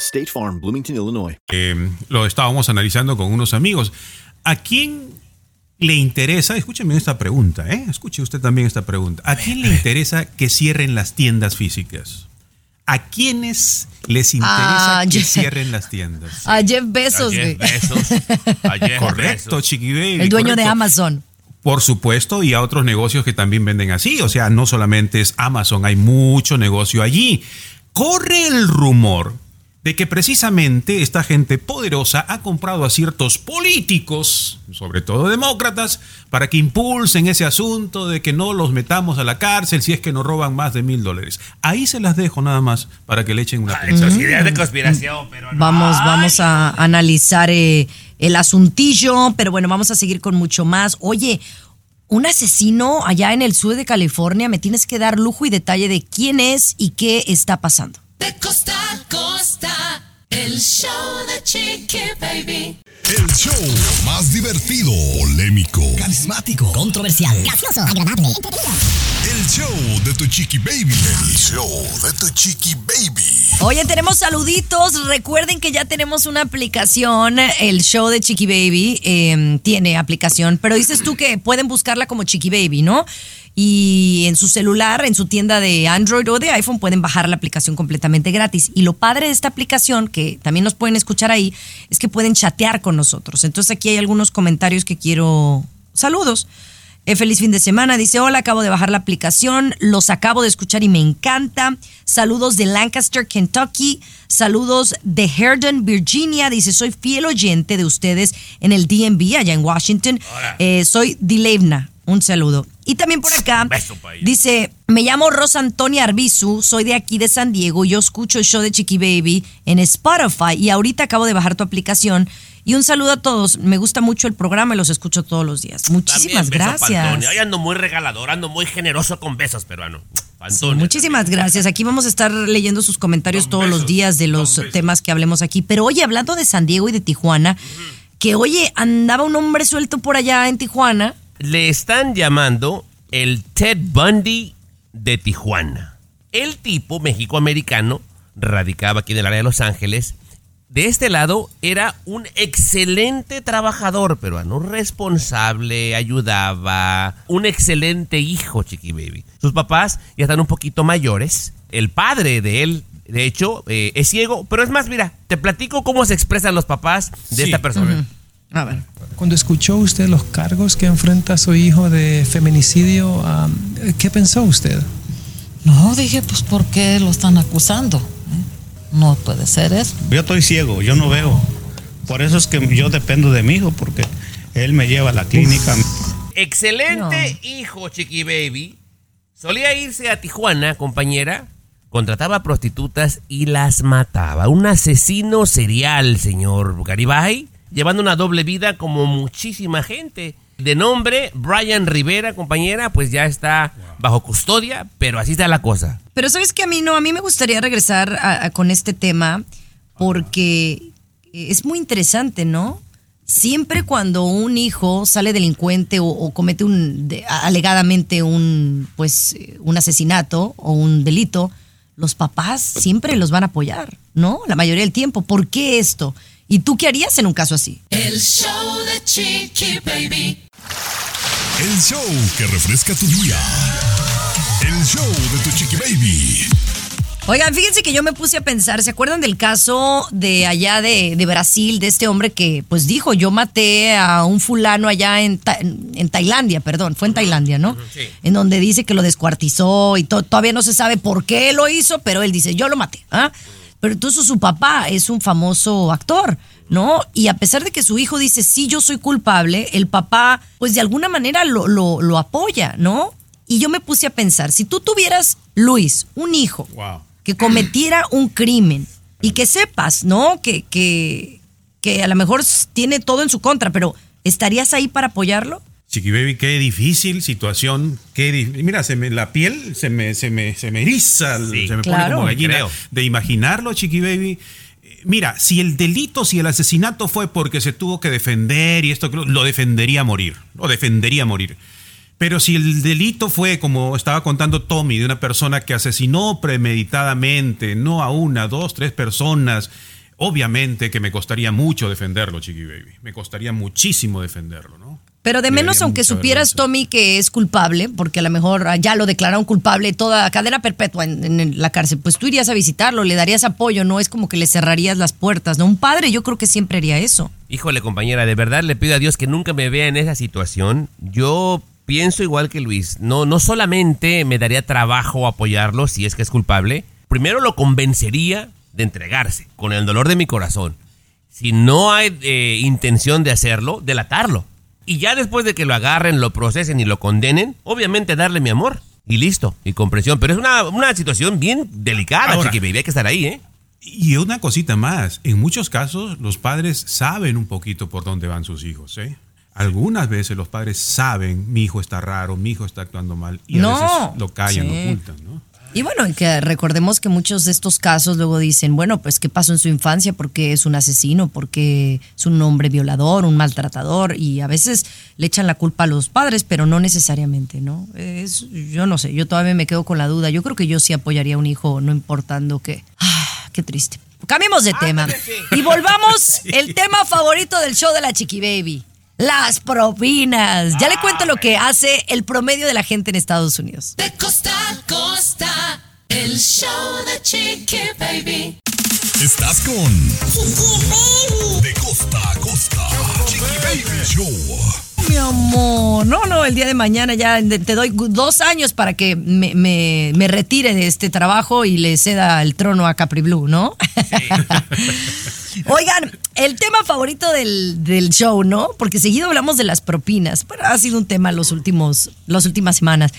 State Farm, Bloomington, Illinois. Eh, lo estábamos analizando con unos amigos. ¿A quién le interesa? Escúcheme esta pregunta, ¿eh? Escuche usted también esta pregunta. ¿A quién le interesa que cierren las tiendas físicas? ¿A quiénes les interesa ah, que Jeff, cierren las tiendas? A Jeff Bezos. A Jeff Bezos. A Jeff correcto, Bezos. Chiquibaby. El dueño correcto. De Amazon. Por supuesto, y a otros negocios que también venden así. O sea, no solamente es Amazon, hay mucho negocio allí. Corre el rumor de que precisamente esta gente poderosa ha comprado a ciertos políticos, sobre todo demócratas, para que impulsen ese asunto de que no los metamos a la cárcel si es que nos roban más de mil dólares. Ahí se las dejo nada más para que le echen una pensada. Esas ideas de conspiración, pero no. Vamos, vamos a analizar eh, el asuntillo, pero bueno, vamos a seguir con mucho más. Oye, un asesino allá en el sur de California, me tienes que dar lujo y detalle de quién es y qué está pasando. De costa a costa, el show de Chiquibaby. El show más divertido, polémico, carismático, controversial, gracioso, agradable, entretenido. El show de tu Chiquibaby. El show de tu Chiquibaby. Oye, tenemos saluditos. Recuerden que ya tenemos una aplicación. El show de Chiquibaby eh, tiene aplicación, pero dices tú que pueden buscarla como Chiquibaby, ¿no? Y en su celular, en su tienda de Android o de iPhone, pueden bajar la aplicación completamente gratis. Y lo padre de esta aplicación, que también nos pueden escuchar ahí, es que pueden chatear con nosotros. Entonces aquí hay algunos comentarios que quiero... Saludos. Eh, feliz fin de semana. Dice, hola, acabo de bajar la aplicación. Los acabo de escuchar y me encanta. Saludos de Lancaster, Kentucky. Saludos de Herndon, Virginia. Dice, soy fiel oyente de ustedes en el D M V allá en Washington. Eh, soy Dilevna. Un saludo. Y también por acá dice, me llamo Rosa Antonia Arbizu, soy de aquí de San Diego, yo escucho el show de Chiquibaby en Spotify y ahorita acabo de bajar tu aplicación. Y un saludo a todos, me gusta mucho el programa y los escucho todos los días. Muchísimas también, gracias. Hoy ando muy regalador, ando muy generoso con besos, peruano. Sí, muchísimas también. Gracias, aquí vamos a estar leyendo sus comentarios con todos besos, los días de los temas que hablemos aquí. Pero oye, hablando de San Diego y de Tijuana, uh-huh. que oye, andaba un hombre suelto por allá en Tijuana. Le están llamando el Ted Bundy de Tijuana. El tipo mexicoamericano, radicaba aquí en el área de Los Ángeles. De este lado era un excelente trabajador peruano, responsable, ayudaba, un excelente hijo, Chiquibaby. Sus papás ya están un poquito mayores. El padre de él, de hecho, eh, es ciego. Pero es más, mira, te platico cómo se expresan los papás de sí. esta persona. Uh-huh. A ver. Cuando escuchó usted los cargos que enfrenta su hijo de feminicidio, um, ¿qué pensó usted? No, dije, pues, ¿por qué lo están acusando? No puede ser eso. Yo estoy ciego, yo no veo. Por eso es que yo dependo de mi hijo, porque él me lleva a la clínica. Uf. Excelente no. hijo, Chiquibaby. Solía irse a Tijuana, compañera. Contrataba prostitutas y las mataba. Un asesino serial, señor Garibay. Llevando una doble vida como muchísima gente. De nombre, Brian Rivera, compañera, pues ya está bajo custodia, pero así está la cosa. Pero ¿sabes qué? A mí no, a mí me gustaría regresar a, a, con este tema porque es muy interesante, ¿no? siempre cuando un hijo sale delincuente o, o comete un de, alegadamente un pues un asesinato o un delito, los papás siempre los van a apoyar, ¿no? La mayoría del tiempo. ¿Por qué esto? ¿Y tú qué harías en un caso así? El show de Chiquibaby. El show que refresca tu día. El show de tu Chiquibaby. Oigan, fíjense que yo me puse a pensar, ¿se acuerdan del caso de allá de, de Brasil, de este hombre que pues dijo, yo maté a un fulano allá en, ta, en Tailandia, perdón, fue en Tailandia, ¿no? Sí. En donde dice que lo descuartizó y to, todavía no se sabe por qué lo hizo, pero él dice, yo lo maté, ¿ah? Pero entonces su papá es un famoso actor, ¿no? Y a pesar de que su hijo dice, sí, yo soy culpable, el papá pues de alguna manera lo, lo, lo apoya, ¿no? Y yo me puse a pensar, si tú tuvieras, Luis, un hijo... Wow. que cometiera un crimen y que sepas, ¿no? Que, que, que a lo mejor tiene todo en su contra, pero ¿estarías ahí para apoyarlo? Chiquibaby, qué difícil situación. Qué dif... Mira, se me, la piel se me, se me, se me eriza, sí, se me claro. pone como gallina. Creo. De imaginarlo, Chiquibaby. Mira, si el delito, si el asesinato fue porque se tuvo que defender y esto, lo defendería a morir, lo defendería a morir. Pero si el delito fue, como estaba contando Tommy, de una persona que asesinó premeditadamente, no a una, dos, tres personas, obviamente que me costaría mucho defenderlo, Chiquibaby. Me costaría muchísimo defenderlo, ¿no? Pero de menos, aunque supieras, vergüenza. Tommy, que es culpable, porque a lo mejor ya lo declararon culpable, toda cadena perpetua en, en la cárcel, pues tú irías a visitarlo, le darías apoyo, no es como que le cerrarías las puertas, ¿no? Un padre yo creo que siempre haría eso. Híjole, compañera, de verdad le pido a Dios que nunca me vea en esa situación. Yo... Pienso igual que Luis, no, no solamente me daría trabajo apoyarlo si es que es culpable, primero lo convencería de entregarse con el dolor de mi corazón. Si no hay eh, intención de hacerlo, delatarlo. Y ya después de que lo agarren, lo procesen y lo condenen, obviamente darle mi amor y listo, y comprensión. Pero es una, una situación bien delicada, ahora, Chiquibaby, hay que estar ahí, ¿eh? Y una cosita más, en muchos casos los padres saben un poquito por dónde van sus hijos, ¿eh? Algunas veces los padres saben, mi hijo está raro, mi hijo está actuando mal, y no, a veces lo callan, sí. lo ocultan, ¿no? Y bueno, que recordemos que muchos de estos casos luego dicen, bueno, pues ¿qué pasó en su infancia? Porque es un asesino, porque es un hombre violador, un maltratador, y a veces le echan la culpa a los padres, pero no necesariamente, ¿no? Es, yo no sé, yo todavía me quedo con la duda. Yo creo que yo sí apoyaría a un hijo, no importando qué. Ah, qué triste. Cambiemos de ah, tema. Y volvamos sí. el tema favorito del show de la Chiquibaby. Las propinas. Ya le cuento lo que hace el promedio de la gente en Estados Unidos. De costa a costa, el show de Chiquibaby. Estás con Chiquibaby. De costa a costa, Chiquibaby Show. Mi amor, no, no, el día de mañana ya te doy dos años para que me, me, me retire de este trabajo y le ceda el trono a Capri Blue, ¿no? Sí. Oigan, el tema favorito del, del show, ¿no? Porque seguido hablamos de las propinas. Bueno, ha sido un tema los últimos, las últimas semanas.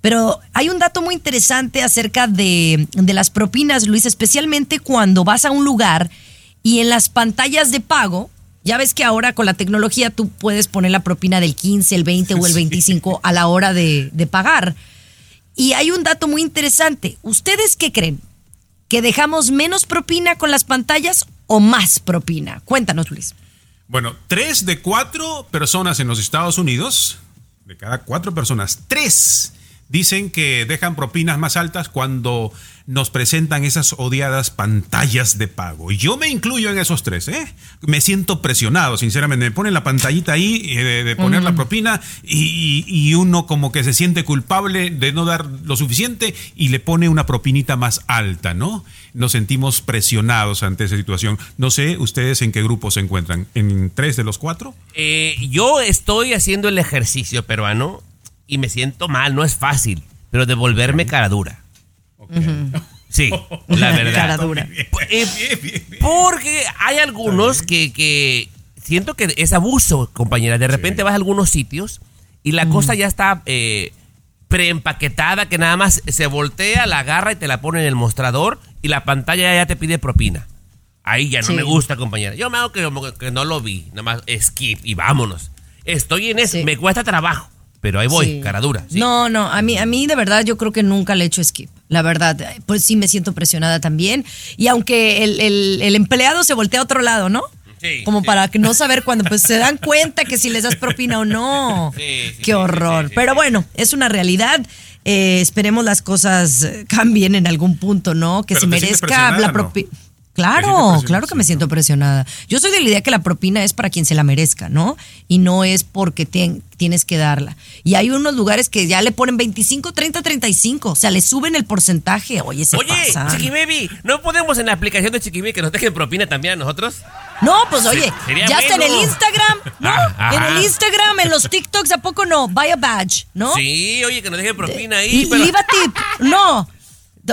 Pero hay un dato muy interesante acerca de, de las propinas, Luis, especialmente cuando vas a un lugar y en las pantallas de pago... Ya ves que ahora con la tecnología tú puedes poner la propina del quince, el veinte o el veinticinco sí. a la hora de, de pagar. Y hay un dato muy interesante. ¿Ustedes qué creen? ¿Que dejamos menos propina con las pantallas o más propina? Cuéntanos, Luis. Bueno, tres de cuatro personas en los Estados Unidos, de cada cuatro personas, tres dicen que dejan propinas más altas cuando nos presentan esas odiadas pantallas de pago. Yo me incluyo en esos tres, ¿eh? Me siento presionado, sinceramente. Me ponen la pantallita ahí de, de poner mm. la propina y, y, y uno como que se siente culpable de no dar lo suficiente y le pone una propinita más alta, ¿no? Nos sentimos presionados ante esa situación. No sé, ¿ustedes en qué grupo se encuentran? ¿En tres de los cuatro? Eh, yo estoy haciendo el ejercicio peruano. Y me siento mal, no es fácil, pero devolverme okay. cara dura. Okay. Uh-huh. Sí, la verdad. Cara dura. Porque hay algunos que, que siento que es abuso, compañera. De repente sí. vas a algunos sitios y la uh-huh. cosa ya está eh, preempaquetada, que nada más se voltea, la agarra y te la pone en el mostrador y la pantalla ya te pide propina. Ahí ya no sí. me gusta, compañera. Yo me hago que, que no lo vi, nada más skip y vámonos. Estoy en eso, sí. me cuesta trabajo. Pero ahí voy, sí. cara dura. ¿Sí? No, no, a mí, a mí de verdad yo creo que nunca le he hecho skip. La verdad, pues sí me siento presionada también. Y aunque el, el, el empleado se voltea a otro lado, ¿no? Sí, como sí. Para no saber cuándo, pues se dan cuenta que si les das propina o no. Sí, sí, qué horror. Sí, sí, sí. Pero bueno, es una realidad. Eh, esperemos las cosas cambien en algún punto, ¿no? Que se merezca la propina. ¿No? Claro, claro que me siento presionada. Yo soy de la idea que la propina es para quien se la merezca, ¿no? Y no es porque te, tienes que darla. Y hay unos lugares que ya le ponen veinticinco, treinta, treinta y cinco. O sea, le suben el porcentaje. Oye, se Oye, pasan. Chiquibaby, ¿no podemos en la aplicación de Chiquibaby que nos dejen propina también a nosotros? No, pues oye, se, ya menos. Está en el Instagram, ¿no? Ah, en el Instagram, en los TikToks, ¿a poco no? Buy a badge, ¿no? Sí, oye, que nos dejen propina ahí. Y, pero... y IVA tip, no.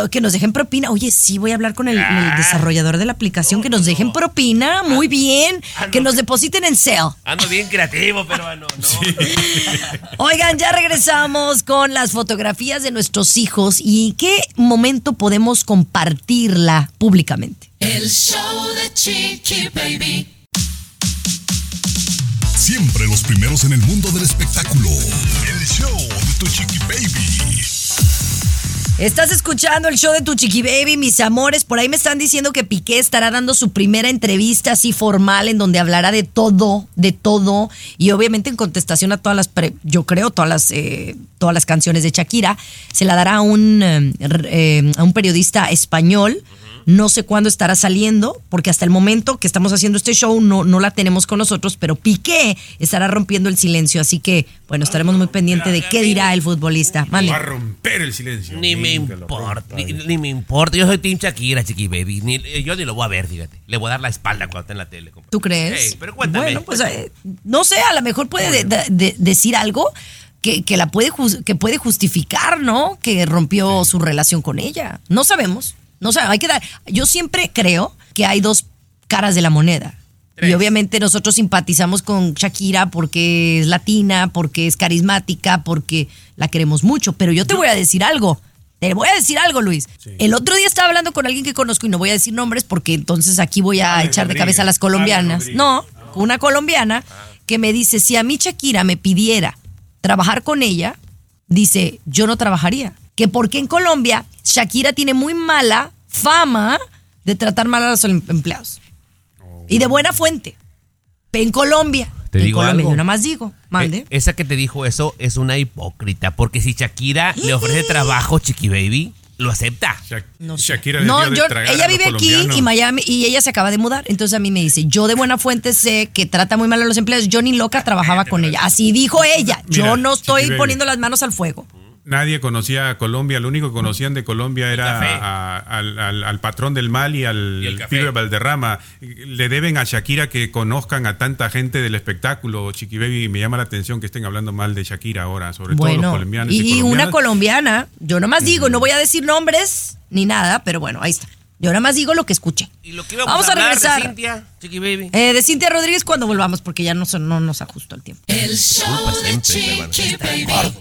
Que nos dejen propina. Oye, sí, voy a hablar con el, el desarrollador de la aplicación. No, que nos dejen no. propina. Muy bien. Ando, que nos depositen en Zelle. Ando bien creativo, pero no. no. Sí. Oigan, ya regresamos con las fotografías de nuestros hijos. ¿Y en qué momento podemos compartirla públicamente? El show de Chiquibaby. Siempre los primeros en el mundo del espectáculo. El show de tu Chiquibaby. Estás escuchando el show de tu Chiquibaby, mis amores. Por ahí me están diciendo que Piqué estará dando su primera entrevista así formal en donde hablará de todo, de todo. Y obviamente en contestación a todas las, pre- yo creo, todas las, eh, todas las canciones de Shakira. Se la dará a un, eh, a un periodista español. No sé cuándo estará saliendo, porque hasta el momento que estamos haciendo este show no, no la tenemos con nosotros, pero Piqué estará rompiendo el silencio, así que, bueno, estaremos muy pendientes de qué dirá el futbolista. Vale. Va a romper el silencio. Ni me importa, ni, ni me importa. Yo soy team Shakira, Chiquibaby. Ni, yo ni lo voy a ver, fíjate. Le voy a dar la espalda cuando está en la tele. Compadre. ¿Tú crees? Hey, pero cuéntame. Bueno, pues, eh, no sé, a lo mejor puede de, de, de decir algo que, que, la puede, que puede justificar, ¿no? Que rompió sí. su relación con ella. No sabemos. No, o sea, hay que dar. Yo siempre creo que hay dos caras de la moneda. Tres. Y obviamente nosotros simpatizamos con Shakira porque es latina, porque es carismática, porque la queremos mucho. Pero yo te voy a decir algo. Te voy a decir algo, Luis. Sí. El otro día estaba hablando con alguien que conozco y no voy a decir nombres porque entonces aquí voy a Alex echar Rodríguez. De cabeza a las colombianas. No, no, una colombiana ah. que me dice, si a mí Shakira me pidiera trabajar con ella, dice, yo no trabajaría. Que porque en Colombia Shakira tiene muy mala fama de tratar mal a los empleados. Oh. Y de buena fuente. En Colombia. Te en digo Colombia, algo. Yo nada más digo. Mande. Esa que te dijo eso es una hipócrita. Porque si Shakira le ofrece trabajo, Chiquibaby, lo acepta. Sha- no sé. Shakira le no, yo, de ella vive aquí y Miami y ella se acaba de mudar. Entonces a mí me dice, yo de buena fuente sé que trata muy mal a los empleados. Yo ni loca trabajaba con ella. Así dijo ella. Mira, yo no estoy Chiquibaby. Poniendo las manos al fuego. Nadie conocía a Colombia, lo único que conocían de Colombia era a, a, al, al, al patrón del mal y al pibe Valderrama. Le deben a Shakira que conozcan a tanta gente del espectáculo, Chiquibaby. Me llama la atención que estén hablando mal de Shakira ahora, sobre bueno, todo los colombianos. Y, y una colombiana, yo nomás digo, no voy a decir nombres ni nada, pero bueno, ahí está. Yo nada más digo lo que escuché. Y lo que vamos a, a regresar. De Cynthia, Chiquibaby. Eh, de Cynthia Rodríguez cuando volvamos, porque ya no, no nos ajusta el tiempo. El show de Chiquibaby.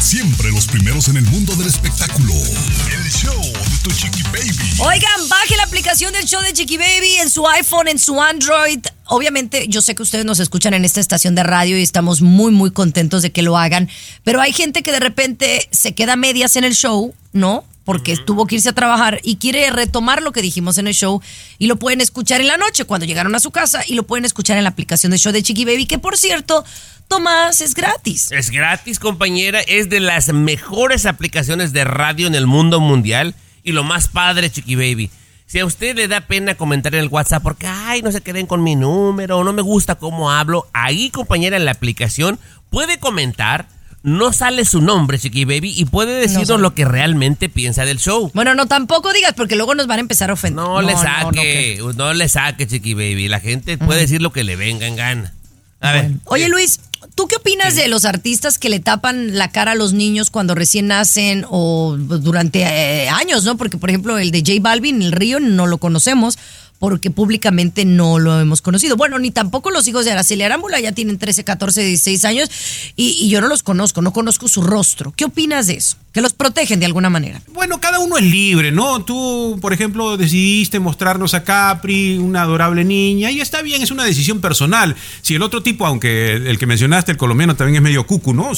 Siempre los primeros en el mundo del espectáculo. El show de tu Chiquibaby. Oigan, baje la aplicación del show de Chiquibaby en su iPhone, en su Android. Obviamente, yo sé que ustedes nos escuchan en esta estación de radio y estamos muy, muy contentos de que lo hagan. Pero hay gente que de repente se queda medias en el show, ¿no? Porque uh-huh. tuvo que irse a trabajar y quiere retomar lo que dijimos en el show y lo pueden escuchar en la noche cuando llegaron a su casa y lo pueden escuchar en la aplicación de show de Chiquibaby, que por cierto, Tomás, es gratis. Es gratis, compañera, es de las mejores aplicaciones de radio en el mundo mundial y lo más padre, Chiquibaby. Si a usted le da pena comentar en el WhatsApp porque, ay, no se queden con mi número, no me gusta cómo hablo, ahí, compañera, en la aplicación puede comentar. No sale su nombre, Chiquibaby, y puede decirnos no lo que realmente piensa del show. Bueno, no, tampoco digas, porque luego nos van a empezar a ofender. No, no le saque, no, no, no le saque, Chiquibaby. La gente uh-huh. puede decir lo que le venga en gana. A bueno. ver. Oye, Luis, ¿tú qué opinas sí. de los artistas que le tapan la cara a los niños cuando recién nacen o durante eh, años, no? Porque, por ejemplo, el de J Balvin, el Río, no lo conocemos porque públicamente no lo hemos conocido. Bueno, ni tampoco los hijos de Araceli Arámbula, ya tienen trece, catorce, dieciséis años y, y yo no los conozco, no conozco su rostro. ¿Qué opinas de eso? que los protegen de alguna manera. Bueno, cada uno es libre, ¿no? Tú, por ejemplo, decidiste mostrarnos a Capri, una adorable niña, y está bien, es una decisión personal. Si el otro tipo, aunque el que mencionaste, el colombiano, también es medio cucu, ¿no?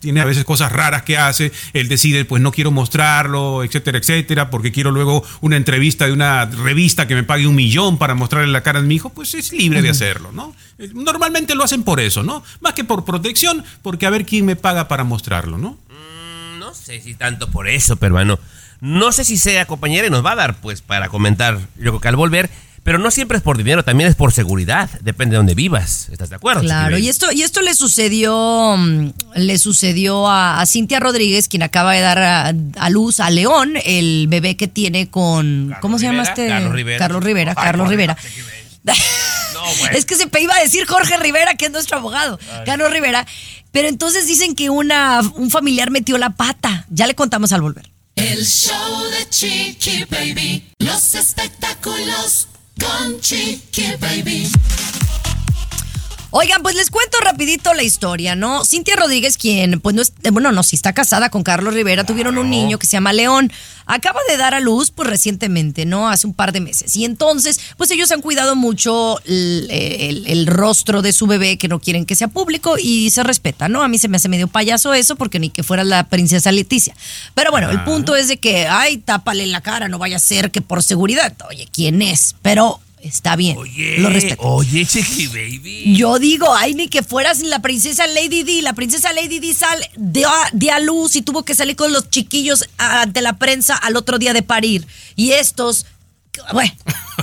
Tiene a veces cosas raras que hace, él decide, pues no quiero mostrarlo, etcétera, etcétera, porque quiero luego una entrevista de una revista que me pague un millón para mostrarle la cara a mi hijo, pues es libre uh-huh. de hacerlo, ¿no? Normalmente lo hacen por eso, ¿no? Más que por protección, porque a ver quién me paga para mostrarlo, ¿no? No sé si tanto por eso, peruano. No sé si sea compañera y nos va a dar, pues, para comentar lo que al volver. Pero no siempre es por dinero, también es por seguridad. Depende de dónde vivas, ¿estás de acuerdo? Claro, y esto, y esto le sucedió le sucedió a, a Cynthia Rodríguez, quien acaba de dar a, a luz a León, el bebé que tiene con... Carlos ¿Cómo se llama este? Carlos Rivera. Carlos Rivera, oh, Carlos Rivera. No, bueno. Es que se iba a decir Jorge Rivera, que es nuestro abogado, Ay. Carlos Rivera. Pero entonces dicen que una, un familiar metió la pata. Ya le contamos al volver. El show de Chiquibaby, los espectáculos con Chiquibaby. Oigan, pues les cuento rapidito la historia, ¿no? Cynthia Rodríguez, quien, pues no es, bueno, no, sí está casada con Carlos Rivera, claro. Tuvieron un niño que se llama León, acaba de dar a luz, pues recientemente, ¿no? Hace un par de meses. Y entonces, pues ellos han cuidado mucho el, el, el rostro de su bebé, que no quieren que sea público y se respeta, ¿no? A mí se me hace medio payaso eso, porque ni que fuera la princesa Leticia. Pero bueno, ah. el punto es de que, ay, tápale la cara, no vaya a ser que por seguridad. Oye, ¿quién es? Pero... Está bien, oye, lo respeto. Oye, Chiquibaby. Yo digo, ay, ni que fueras la princesa Lady Di. La princesa Lady Di sal, dio, dio a luz y tuvo que salir con los chiquillos ante la prensa al otro día de parir. Y estos, bueno,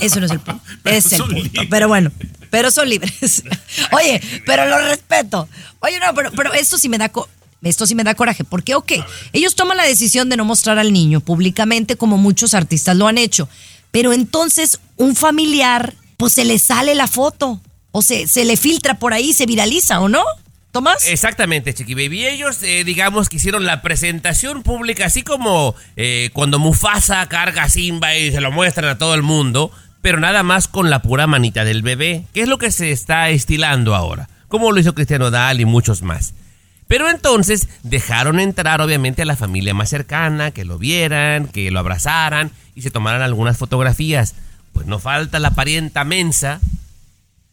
eso no es el punto. Es el punto, libres. Pero bueno, pero son libres. Oye, pero lo respeto. Oye, no, pero, pero esto sí me da... Co- Esto sí me da coraje, porque ok, ellos toman la decisión de no mostrar al niño públicamente como muchos artistas lo han hecho, pero entonces un familiar, pues se le sale la foto, o se, se le filtra por ahí, se viraliza, ¿o no? Tomás. Exactamente, Chiquibaby. Ellos, eh, digamos, que hicieron la presentación pública, así como eh, cuando Mufasa carga a Simba y se lo muestran a todo el mundo, pero nada más con la pura manita del bebé, que es lo que se está estilando ahora, como lo hizo Cristian Odal y muchos más. Pero entonces dejaron entrar obviamente a la familia más cercana, que lo vieran, que lo abrazaran y se tomaran algunas fotografías. Pues no falta la parienta mensa,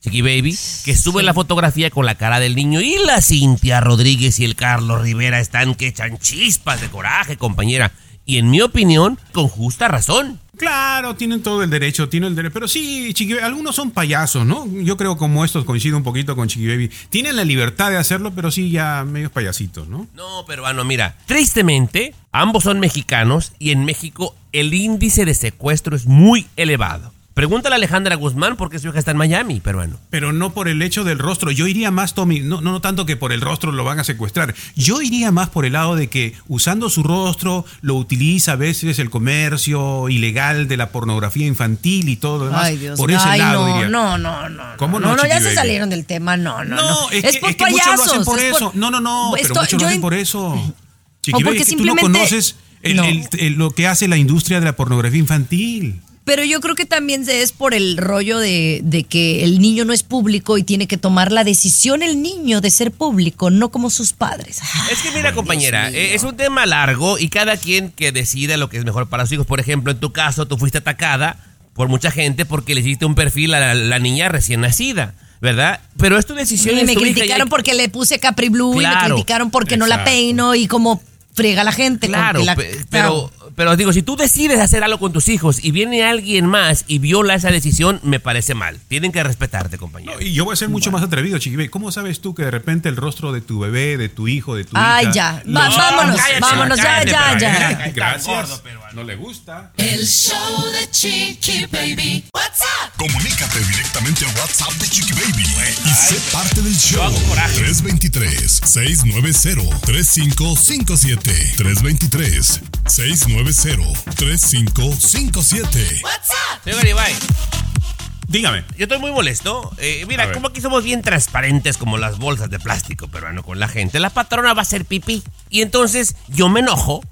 Chiquibaby, que sube sí. la fotografía con la cara del niño, y la Cynthia Rodríguez y el Carlos Rivera están que echan chispas de coraje, compañera. Y en mi opinión, con justa razón. Claro, tienen todo el derecho, tienen el derecho. Pero sí, Chiquibaby, algunos son payasos, ¿no? Yo creo como estos, coincido un poquito con Chiquibaby. Tienen la libertad de hacerlo, pero sí ya medios payasitos, ¿no? No, peruano, mira, tristemente, ambos son mexicanos y en México el índice de secuestro es muy elevado. Pregúntale a Alejandra Guzmán por qué su hija está en Miami, peruano. Pero no por el hecho del rostro. Yo iría más, Tommy, no, no, no tanto que por el rostro lo van a secuestrar. Yo iría más por el lado de que usando su rostro lo utiliza a veces el comercio ilegal de la pornografía infantil y todo lo demás. Ay, Dios. Por ese Ay, lado no, diría. No, no, no. ¿Cómo no? No, no, ya se salieron del tema. No, no, no. no. Es, es que, por es que payasos. Muchos lo hacen por es eso. Por... No, no, no. Esto, pero muchos lo hacen en... por eso. Chiquibaby, o porque es que simplemente... tú no conoces el, no. El, el, el, lo que hace la industria de la pornografía infantil. Pero yo creo que también es por el rollo de, de que el niño no es público y tiene que tomar la decisión el niño de ser público, no como sus padres. Es que mira, ay, compañera, es un tema largo y cada quien que decida lo que es mejor para sus hijos. Por ejemplo, en tu caso, tú fuiste atacada por mucha gente porque le hiciste un perfil a la, la niña recién nacida, ¿verdad? Pero es tu decisión. Y me criticaron y... porque le puse Capri Blue, claro, y me criticaron porque exacto. no la peino y como friega la gente. Claro, la... pero... Pero digo, si tú decides hacer algo con tus hijos y viene alguien más y viola esa decisión, me parece mal. Tienen que respetarte, compañero. No, y yo voy a ser mucho bueno. más atrevido, Chiquibaby. ¿Cómo sabes tú que de repente el rostro de tu bebé, de tu hijo, de tu hija... Ay, ya. No, Va, vámonos, cállate, vámonos, cállate, ya, cállate, ya, ya, ya. Gracias. Gordo, pero no le gusta. El show de Chiquibaby. WhatsApp. Comunícate directamente a WhatsApp de Chiquibaby y sé parte del show. tres dos tres, seis nueve cero, tres cinco cinco siete. tres dos tres, seis nueve cero, tres cinco cinco siete. WhatsApp. Señor Garibay. Dígame. Yo estoy muy molesto. Eh, mira, como aquí somos bien transparentes como las bolsas de plástico, peruano, con la gente. La patrona va a hacer pipí. Y entonces yo me enojo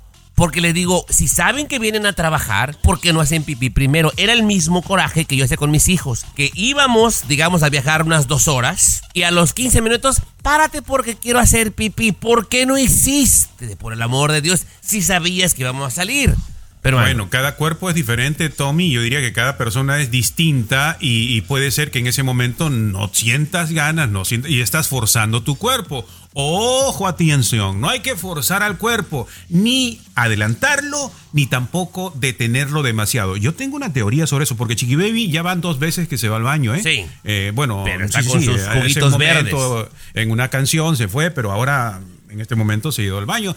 Porque les digo, si saben que vienen a trabajar, ¿por qué no hacen pipí primero? Era el mismo coraje que yo hacía con mis hijos, que íbamos, digamos, a viajar unas dos horas y a los quince minutos, párate porque quiero hacer pipí. ¿Por qué no hiciste? Por el amor de Dios, si sabías que íbamos a salir. Pero bueno, cada cuerpo es diferente, Tommy. Yo diría que cada persona es distinta y, y puede ser que en ese momento no sientas ganas, no sientas, y estás forzando tu cuerpo. Ojo, atención, no hay que forzar al cuerpo, ni adelantarlo, ni tampoco detenerlo demasiado. Yo tengo una teoría sobre eso, porque Chiquibaby ya van dos veces que se va al baño, ¿eh? Sí. Eh, bueno, pero está sí, con sí, sus juguitos verdes. En una canción se fue, pero ahora en este momento se ha ido al baño.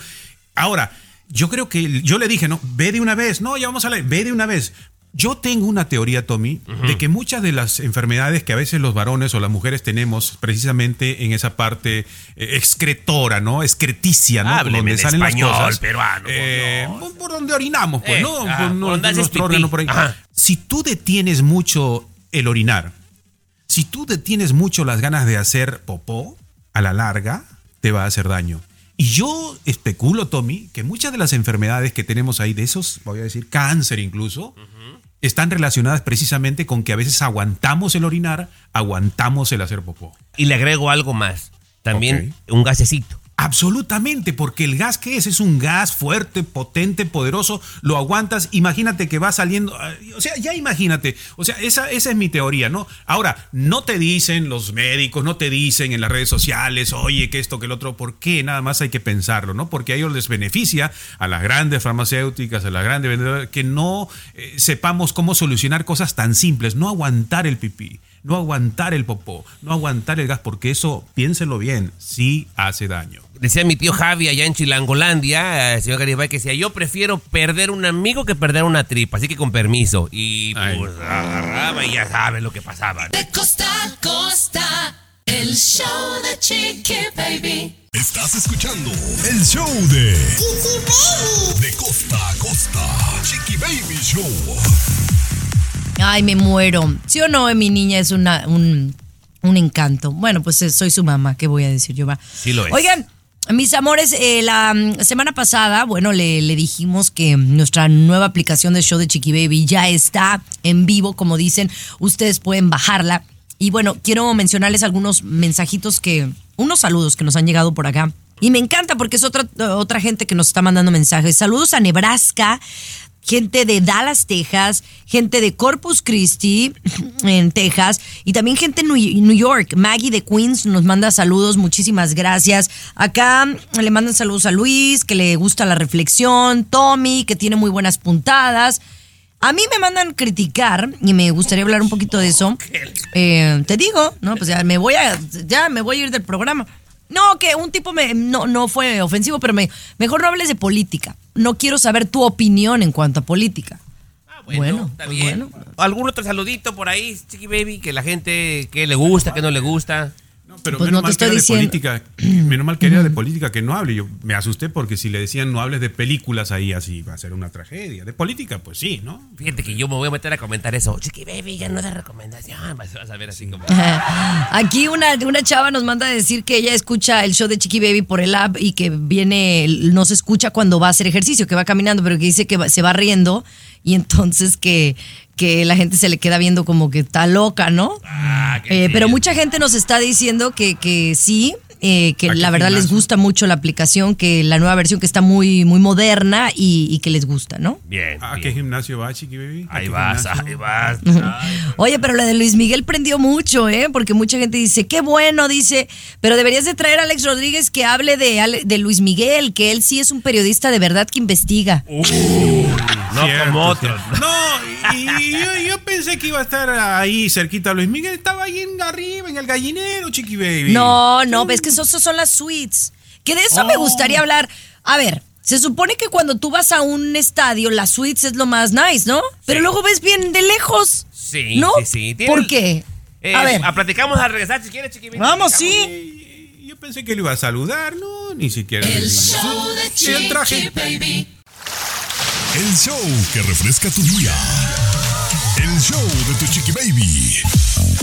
Ahora, yo creo que, yo le dije, no, ve de una vez, no, ya vamos a la, ve de una vez. Yo tengo una teoría, Tommy, uh-huh. de que muchas de las enfermedades que a veces los varones o las mujeres tenemos, precisamente en esa parte eh, excretora, ¿no? Excreticia, ¿no? Hábleme donde en salen español, las cosas, peruano. Eh, no, por donde orinamos, pues, eh, ¿no? Ah, por, no, por nuestro órgano por ahí. Ajá. Si tú detienes mucho el orinar, si tú detienes mucho las ganas de hacer popó, a la larga te va a hacer daño. Y yo especulo, Tommy, que muchas de las enfermedades que tenemos ahí, de esos, voy a decir, cáncer incluso, uh-huh. están relacionadas precisamente con que a veces aguantamos el orinar, aguantamos el hacer popó. Y le agrego algo más, también okay. un gasecito. Absolutamente, porque el gas, ¿qué es? Es un gas fuerte, potente, poderoso, lo aguantas, imagínate que va saliendo, o sea, ya imagínate, o sea, esa, esa es mi teoría, ¿no? Ahora, no te dicen los médicos, no te dicen en las redes sociales, oye, que esto, que el otro, ¿por qué? Nada más hay que pensarlo, ¿no? Porque a ellos les beneficia, a las grandes farmacéuticas, a las grandes vendedoras, que no eh, sepamos cómo solucionar cosas tan simples, no aguantar el pipí. No aguantar el popó, no aguantar el gas, porque eso, piénselo bien, sí hace daño. Decía mi tío Javi allá en Chilangolandia, el señor Garibay, que decía, yo prefiero perder un amigo que perder una tripa, así que con permiso. Y Ay. pues agarraba y ya sabes lo que pasaba. De costa a costa, el show de Chiquibaby. Estás escuchando el show de Chiquibaby. De costa a costa, Chiquibaby Show. Ay, me muero. ¿Sí o no? Mi niña es una, un, un encanto. Bueno, pues soy su mamá, ¿qué voy a decir yo? Va. Sí lo es. Oigan, mis amores, eh, la semana pasada, bueno, le, le dijimos que nuestra nueva aplicación de show de Chiquibaby ya está en vivo, como dicen. Ustedes pueden bajarla. Y bueno, quiero mencionarles algunos mensajitos que, unos saludos que nos han llegado por acá. Y me encanta porque es otra, otra gente que nos está mandando mensajes. Saludos a Nebraska. Gente de Dallas, Texas, gente de Corpus Christi, en Texas, y también gente en New York. Maggie de Queens nos manda saludos, muchísimas gracias. Acá le mandan saludos a Luis, que le gusta la reflexión, Tommy, que tiene muy buenas puntadas. A mí me mandan criticar, y me gustaría hablar un poquito de eso. Eh, te digo, no, pues ya me voy a, ya me voy a ir del programa. No, que un tipo me no, no fue ofensivo, pero me, mejor no hables de política. No quiero saber tu opinión en cuanto a política. Ah, bueno, bueno está bien. Bueno. ¿Algún otro saludito por ahí, Chiquibaby? Que la gente, que le gusta, que no le gusta. No, pero pues menos no mal te estoy que diciendo. De política, menos mal que era de política que no hable. Yo me asusté porque si le decían no hables de películas ahí, así va a ser una tragedia. De política, pues sí, ¿no? Fíjate que yo me voy a meter a comentar eso. Chiquibaby, ya no da recomendación. Vas a ver así como... Aquí una, una chava nos manda a decir que ella escucha el show de Chiquibaby por el app y que viene, no se escucha cuando va a hacer ejercicio, que va caminando, pero que dice que va, se va riendo y entonces que... que la gente se le queda viendo como que está loca, ¿no? Ah, eh, pero mucha gente nos está diciendo que, que sí, eh, que la verdad les gusta mucho la aplicación, que la nueva versión que está muy, muy moderna y, y que les gusta, ¿no? Bien. ¿A qué gimnasio vas, Chiquibaby? Ahí vas, ahí vas. Oye, pero la de Luis Miguel prendió mucho, ¿eh? Porque mucha gente dice, qué bueno, dice, pero deberías de traer a Alex Rodríguez que hable de, de Luis Miguel, que él sí es un periodista de verdad que investiga. Uh. No, cierto, como otros. No, y, y yo, yo pensé que iba a estar ahí cerquita a Luis Miguel. Estaba ahí en arriba, en el gallinero, Chiquibaby. No, no, ves que eso, eso son las suites. Que de eso oh. me gustaría hablar. A ver, se supone que cuando tú vas a un estadio, las suites es lo más nice, ¿no? Sí. Pero luego ves bien de lejos. Sí, ¿no? Sí, sí. ¿Por qué? Eh, a ver. A platicamos al regresar, si quieres, Chiquibaby. Vamos, sí. Y, yo pensé que lo iba a saludar, ¿no? Ni siquiera. El show de Chiquibaby. El show que refresca tu día. El show de tu Chiquibaby.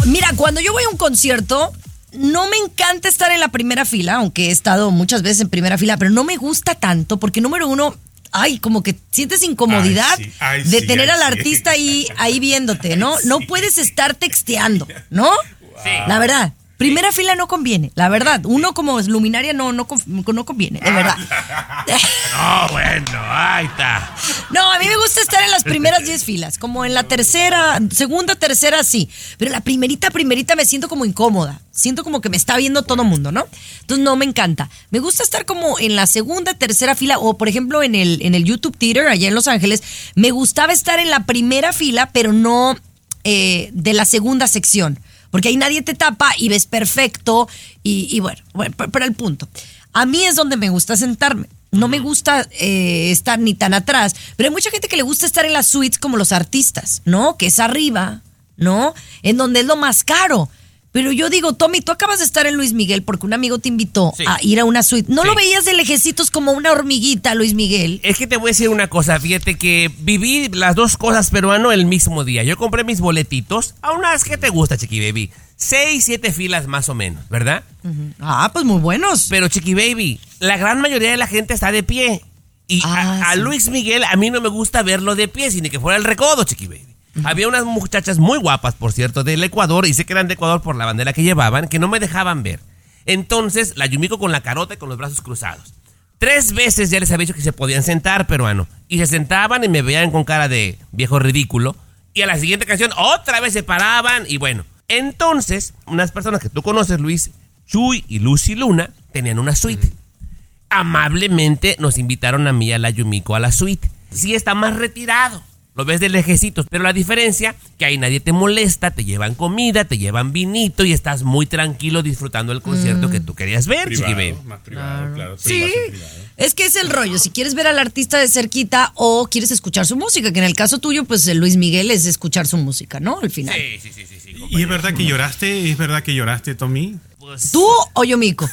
Mira, cuando yo voy a un concierto, no me encanta estar en la primera fila, aunque he estado muchas veces en primera fila, pero no me gusta tanto porque, número uno, ay, como que sientes incomodidad ay, sí, ay, de sí, tener ay, al artista sí. ahí, ahí viéndote, ¿no? Ay, no sí. puedes estar texteando, ¿no? Wow. La verdad. Primera fila no conviene, la verdad. Uno como luminaria no, no, no conviene, de verdad. No, bueno, ahí está. No, a mí me gusta estar en las primeras diez filas, como en la tercera, segunda, tercera, sí. Pero la primerita, primerita me siento como incómoda. Siento como que me está viendo todo mundo, ¿no? Entonces no me encanta. Me gusta estar como en la segunda, tercera fila, o por ejemplo en el, en el YouTube Theater allá en Los Ángeles. Me gustaba estar en la primera fila, pero no eh, de la segunda sección. Porque ahí nadie te tapa y ves perfecto y, y bueno, bueno, pero el punto. A mí es donde me gusta sentarme. No me gusta eh, estar ni tan atrás, pero hay mucha gente que le gusta estar en las suites como los artistas, ¿no? Que es arriba, ¿no? En donde es lo más caro. Pero yo digo, Tommy, tú acabas de estar en Luis Miguel porque un amigo te invitó sí. a ir a una suite. ¿No sí. lo veías de lejecitos como una hormiguita, Luis Miguel? Es que te voy a decir una cosa, fíjate que viví las dos cosas, peruano, el mismo día. Yo compré mis boletitos a unas que te gusta, Chiquibaby. Seis, siete filas más o menos, ¿verdad? Uh-huh. Ah, pues muy buenos. Pero, Chiquibaby, la gran mayoría de la gente está de pie. Y ah, a, a sí. Luis Miguel a mí no me gusta verlo de pie, sino que fuera el recodo, Chiquibaby. Uh-huh. Había unas muchachas muy guapas, por cierto, del Ecuador, y sé que eran de Ecuador por la bandera que llevaban, que no me dejaban ver. Entonces, la Yumiko con la carota y con los brazos cruzados. Tres veces ya les había dicho que se podían sentar, peruano. Y se sentaban y me veían con cara de viejo ridículo. Y a la siguiente canción, otra vez se paraban, y bueno. Entonces, unas personas que tú conoces, Luis, Chuy y Lucy Luna, tenían una suite. Uh-huh. Amablemente nos invitaron a mí y a la Yumiko a la suite. Sí está más retirado. Lo ves de lejecitos, pero la diferencia que ahí nadie te molesta, te llevan comida, te llevan vinito y estás muy tranquilo disfrutando el concierto mm. que tú querías ver. Privado, más privado, ah. claro. Sí, privado. Es que es el rollo, si quieres ver al artista de cerquita o quieres escuchar su música, que en el caso tuyo, pues Luis Miguel es escuchar su música, ¿no? Al final. Sí, sí, sí, sí. sí compañero. ¿Y es verdad que lloraste? ¿Es verdad que lloraste, Tommy? Pues... ¿Tú o yo, Mico?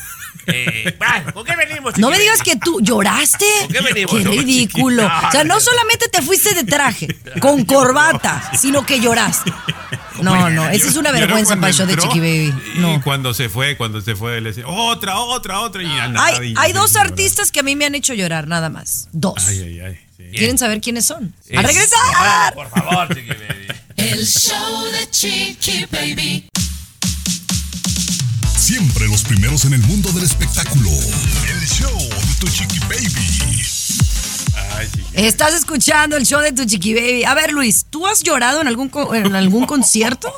Eh, bueno, ¿con qué venimos, Chiqui? No me digas que tú lloraste. ¿Con qué venimos? Qué ridículo. O sea, no solamente te fuiste de traje con corbata, sino que lloraste. No, no, esa es una vergüenza para el show de Chiquibaby. No. Y cuando se fue, cuando se fue, le decía, otra, otra, otra. Y nada, hay, y hay dos artistas que a mí me han hecho llorar, nada más. Dos. Ay, ay, ay. Sí. ¿Quieren saber quiénes son? Sí. ¡A regresar! Por favor, Chiquibaby. El show de Chiquibaby. Siempre los primeros en el mundo del espectáculo. El show de tu Chiquibaby. Ay, Chiquibaby. Estás escuchando el show de tu Chiquibaby. A ver, Luis, ¿tú has llorado en algún, en algún concierto?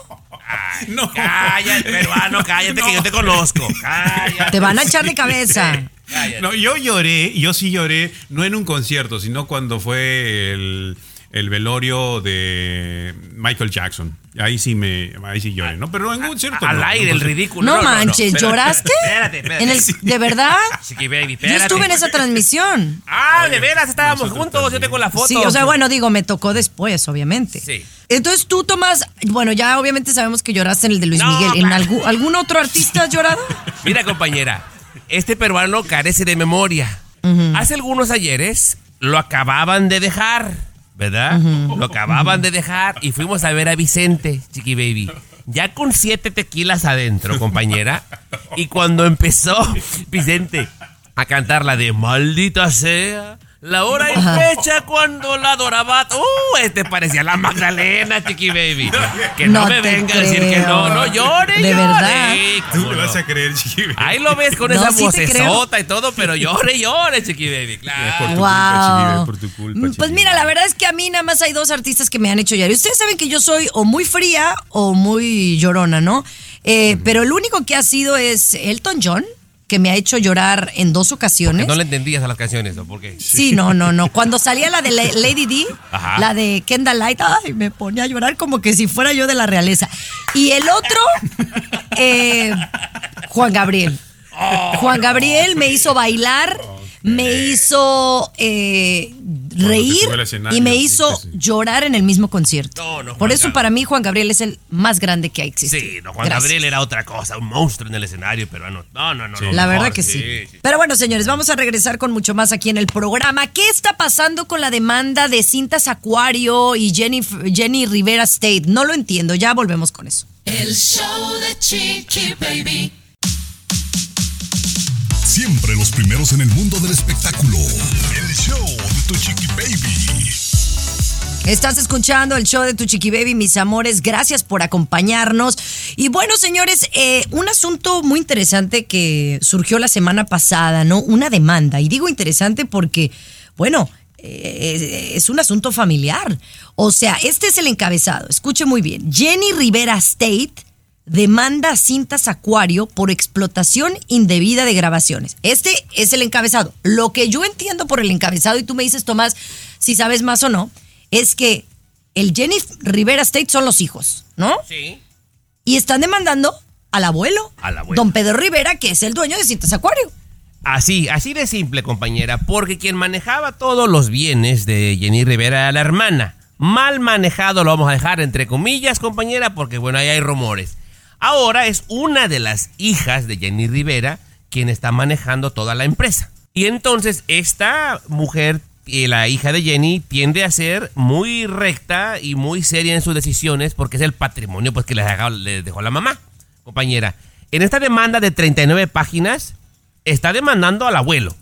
Ay, no. Cállate, peruano, cállate, no. que yo te conozco. Cállate. Te van a echar de cabeza. Cállate. No, yo lloré, yo sí lloré, no en un concierto, sino cuando fue el... el velorio de Michael Jackson. Ahí sí me, ahí sí lloré, ¿no? Pero en un cierto... Al aire, el ridículo. No, no manches, no, no. ¿Lloraste? Espérate, espérate. ¿En el, ¿De verdad? Chiquibaby, espérate. Yo estuve en esa transmisión. Ah, de veras, estábamos Nosotros juntos, también. Yo tengo la foto. Sí, o sea, bueno, digo, me tocó después, obviamente. Sí. Entonces tú, Tomás, bueno, ya obviamente sabemos que lloraste en el de Luis no, Miguel. ¿En claro. algún, algún otro artista has llorado? Mira, compañera, este peruano carece de memoria. Uh-huh. Hace algunos ayeres lo acababan de dejar... ¿Verdad? Uh-huh. Lo acababan uh-huh. de dejar y fuimos a ver a Vicente, Chiquibaby. Ya con siete tequilas adentro, compañera. Y cuando empezó Vicente a cantar la de maldita sea, la hora y fecha cuando la adoraba. ¡Uh! Este parecía la Magdalena, Chiquibaby. Que no, no me venga creo. a decir que no, no llore, de llore. Verdad. Tú me vas a creer, Chiquibaby. Ahí lo ves con no, esa sí vocesota y todo, pero llore, llore, Chiquibaby. Claro. Por tu wow. culpa, por tu culpa, pues mira, la verdad es que a mí nada más hay dos artistas que me han hecho llorar. Ustedes saben que yo soy o muy fría o muy llorona, ¿no? Eh, uh-huh. Pero el único que ha sido es Elton John, que me ha hecho llorar en dos ocasiones. Porque no le entendías a las canciones, ¿no? ¿Por qué? Sí, no, no, no. Cuando salía la de Lady Di, ajá, la de Kendall Light, ay, me ponía a llorar como que si fuera yo de la realeza. Y el otro, eh, Juan Gabriel. Oh, Juan Gabriel me hizo bailar, okay, me hizo eh, reír y me hizo sí, sí. llorar en el mismo concierto. No, no, por eso Gabriel. Para mí Juan Gabriel es el más grande que ha existido. Sí, no, Juan Gracias. Gabriel era otra cosa, un monstruo en el escenario, pero no, no, no. no sí. La verdad que sí. Sí, sí. Pero bueno, señores, vamos a regresar con mucho más aquí en el programa. ¿Qué está pasando con la demanda de Cintas Acuario y Jenny, Jenny Rivera State? No lo entiendo, ya volvemos con eso. El show de Chiquibaby. Siempre los primeros en el mundo del espectáculo. El show de tu Chiquibaby. Estás escuchando el show de tu Chiquibaby, mis amores. Gracias por acompañarnos. Y bueno, señores, eh, un asunto muy interesante que surgió la semana pasada, ¿no? Una demanda. Y digo interesante porque, bueno, eh, es un asunto familiar. O sea, este es el encabezado. Escuche muy bien. Jenny Rivera State demanda a Cintas Acuario por explotación indebida de grabaciones. Este es el encabezado. Lo que yo entiendo por el encabezado, y tú me dices, Tomás, si sabes más o no, es que el Jenny Rivera State son los hijos, ¿no? Sí. Y están demandando al abuelo, al abuelo, don Pedro Rivera, que es el dueño de Cintas Acuario. Así, así de simple, compañera, porque quien manejaba todos los bienes de Jenny Rivera era la hermana. Mal manejado, lo vamos a dejar entre comillas, compañera, porque bueno, ahí hay rumores. Ahora es una de las hijas de Jenny Rivera quien está manejando toda la empresa. Y entonces esta mujer, la hija de Jenny, tiende a ser muy recta y muy seria en sus decisiones porque es el patrimonio pues, que les dejó la mamá, compañera. En esta demanda de treinta y nueve páginas está demandando al abuelo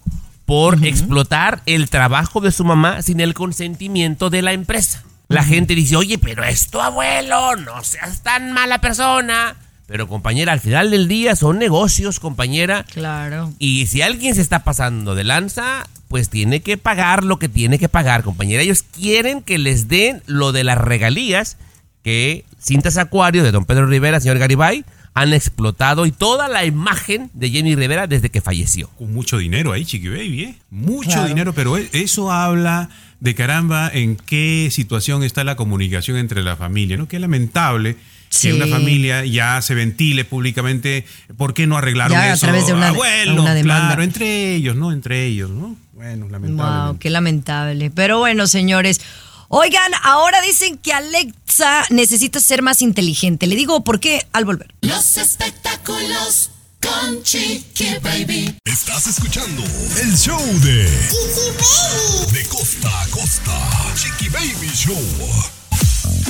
por uh-huh. explotar el trabajo de su mamá sin el consentimiento de la empresa. La gente dice, oye, pero es tu abuelo, no seas tan mala persona. Pero, compañera, al final del día son negocios, compañera. Claro. Y si alguien se está pasando de lanza, pues tiene que pagar lo que tiene que pagar, compañera. Ellos quieren que les den lo de las regalías que Cintas Acuario de don Pedro Rivera, señor Garibay, han explotado y toda la imagen de Jenny Rivera desde que falleció. Con mucho dinero ahí, Chiquibaby, ¿eh? Mucho claro. dinero, pero eso habla de caramba en qué situación está la comunicación entre la familia, ¿no? Qué lamentable. Sí. Que una familia ya se ventile públicamente, ¿por qué no arreglaron ya, eso? A través de una, abuelo, una claro, entre ellos, ¿no? Entre ellos, ¿no? Bueno, lamentable. Wow, qué lamentable. Pero bueno, señores, oigan, ahora dicen que Alexa necesita ser más inteligente. Le digo por qué al volver. Los espectáculos con Chiquibaby. Estás escuchando el show de Chiquibaby. De costa a costa, Chiquibaby Show.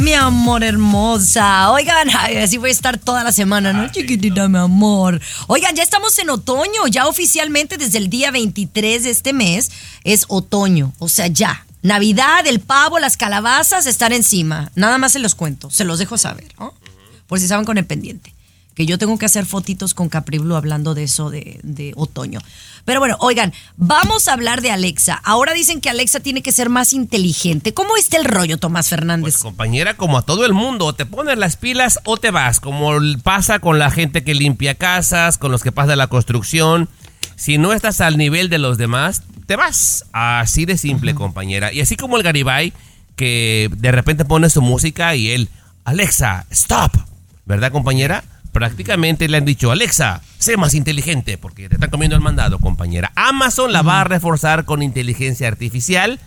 Mi amor hermosa. Oigan, así voy a estar toda la semana, ¿no? Ay, chiquitita, no. mi amor. Oigan, ya estamos en otoño. Ya oficialmente desde el día veintitrés de este mes es otoño. O sea, ya. Navidad, el pavo, las calabazas están encima. Nada más se los cuento. Se los dejo saber, ¿no? Por si estaban con el pendiente. Que yo tengo que hacer fotitos con Capri Blue hablando de eso de, de otoño. Pero bueno, oigan, vamos a hablar de Alexa. Ahora dicen que Alexa tiene que ser más inteligente. ¿Cómo está el rollo, Tomás Fernández? Pues, compañera, como a todo el mundo, o te pones las pilas o te vas, como pasa con la gente que limpia casas, con los que pasan la construcción. Si no estás al nivel de los demás, te vas. Así de simple, uh-huh. compañera. Y así como el Garibay, que de repente pone su música y él, Alexa, stop. ¿Verdad, compañera? Prácticamente le han dicho, Alexa, sé más inteligente, porque te están comiendo el mandado, compañera. Amazon la va a reforzar con inteligencia artificial,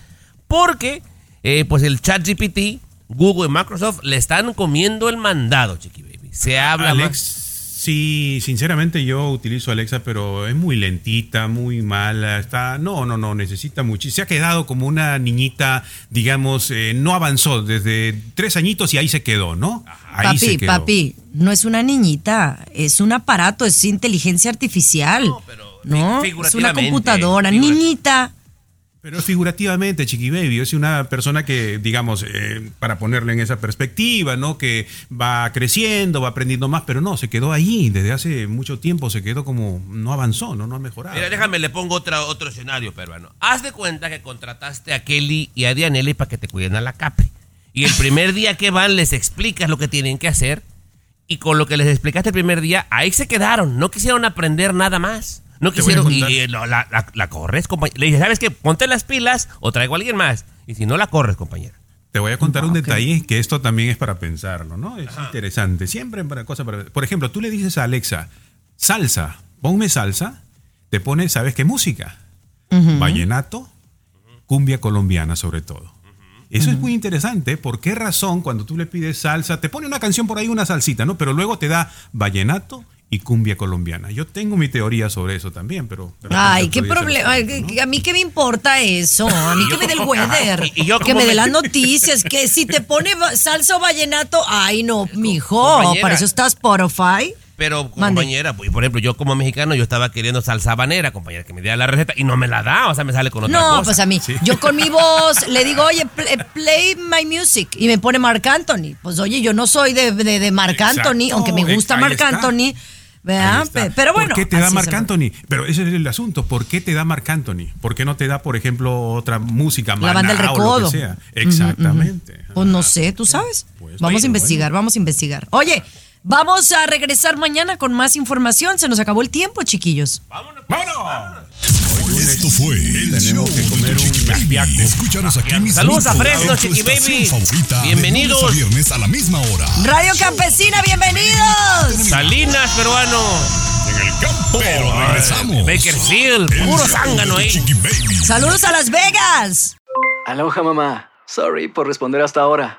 porque eh, pues el ChatGPT, Google y Microsoft le están comiendo el mandado, Chiquibaby. Se habla Alex, más. Sí, sinceramente yo utilizo Alexa, pero es muy lentita, muy mala. Está, no, no, no, necesita muchísimo. Se ha quedado como una niñita, digamos, eh, no avanzó desde tres añitos y ahí se quedó, ¿no? Ahí papi, se quedó. Papi. No es una niñita, es un aparato, es inteligencia artificial. No, pero ¿no? Es una computadora, niñita. Pero figurativamente, Chiquibaby, es una persona que, digamos, eh, para ponerle en esa perspectiva, ¿no? Que va creciendo, va aprendiendo más, pero no, se quedó ahí desde hace mucho tiempo, se quedó como, no avanzó, no, no ha mejorado. Mira, déjame, le pongo otra, otro escenario, peruano. Haz de cuenta que contrataste a Kelly y a Dianelli para que te cuiden a la Capri. Y el primer día que van les explicas lo que tienen que hacer. Y con lo que les explicaste el primer día, ahí se quedaron. No quisieron aprender nada más. No quisieron. Y, y la, la, la corres, compañera. Le dije, ¿sabes qué? Ponte las pilas o traigo a alguien más. Y si no, la corres, compañera. Te voy a contar ah, un okay. detalle que esto también es para pensarlo, ¿no? Es Ajá. interesante. Siempre para cosas para... Por ejemplo, tú le dices a Alexa, salsa, ponme salsa. Te pone, ¿sabes qué música? Uh-huh. Vallenato, cumbia colombiana sobre todo. Eso uh-huh. es muy interesante. ¿Por qué razón cuando tú le pides salsa, te pone una canción por ahí, una salsita, ¿no? Pero luego te da vallenato y cumbia colombiana. Yo tengo mi teoría sobre eso también, pero... Ay, qué problema. ¿No? A mí qué me importa eso. A mí que me dé el weather. ¿Y yo que me dé las noticias. Que si te pone salsa o vallenato, ay, no, mijo. Compañera, para eso está Spotify. Pero, compañera, pues, por ejemplo, yo como mexicano, yo estaba queriendo salsa habanera, compañera, que me diera la receta y no me la da, o sea, me sale con otra no, cosa. No, pues a mí, sí. Yo con mi voz le digo, oye, play, play my music, y me pone Marc Anthony. Pues, oye, yo no soy de, de, de Marc Anthony, aunque me gusta Marc Anthony, ¿verdad? Pero bueno. ¿Por qué te da Marc Anthony? Pero ese es el asunto, ¿por qué te da Marc Anthony? ¿Por qué no te da, por ejemplo, otra música más? La banda del recodo. O lo que sea. Exactamente. Uh-huh, uh-huh. Pues no sé, ¿tú sabes? Pues, vamos bueno, a investigar, bueno. vamos a investigar. Oye. Vamos a regresar mañana con más información. Se nos acabó el tiempo, chiquillos. ¡Vámonos! Pues, ¡vámonos! Esto fue el Tenemos show que comer de Chiquibaby. Escúchanos aquí mismo. Saludos a Fresno, Chiquibaby. Bienvenidos. A viernes a la misma hora. Radio Campesina, bienvenidos. Salinas, peruano. En el campo. Pero regresamos. Bakersfield, puro zángano ahí. Saludos a Las Vegas. Aloha, mamá. Sorry por responder hasta ahora.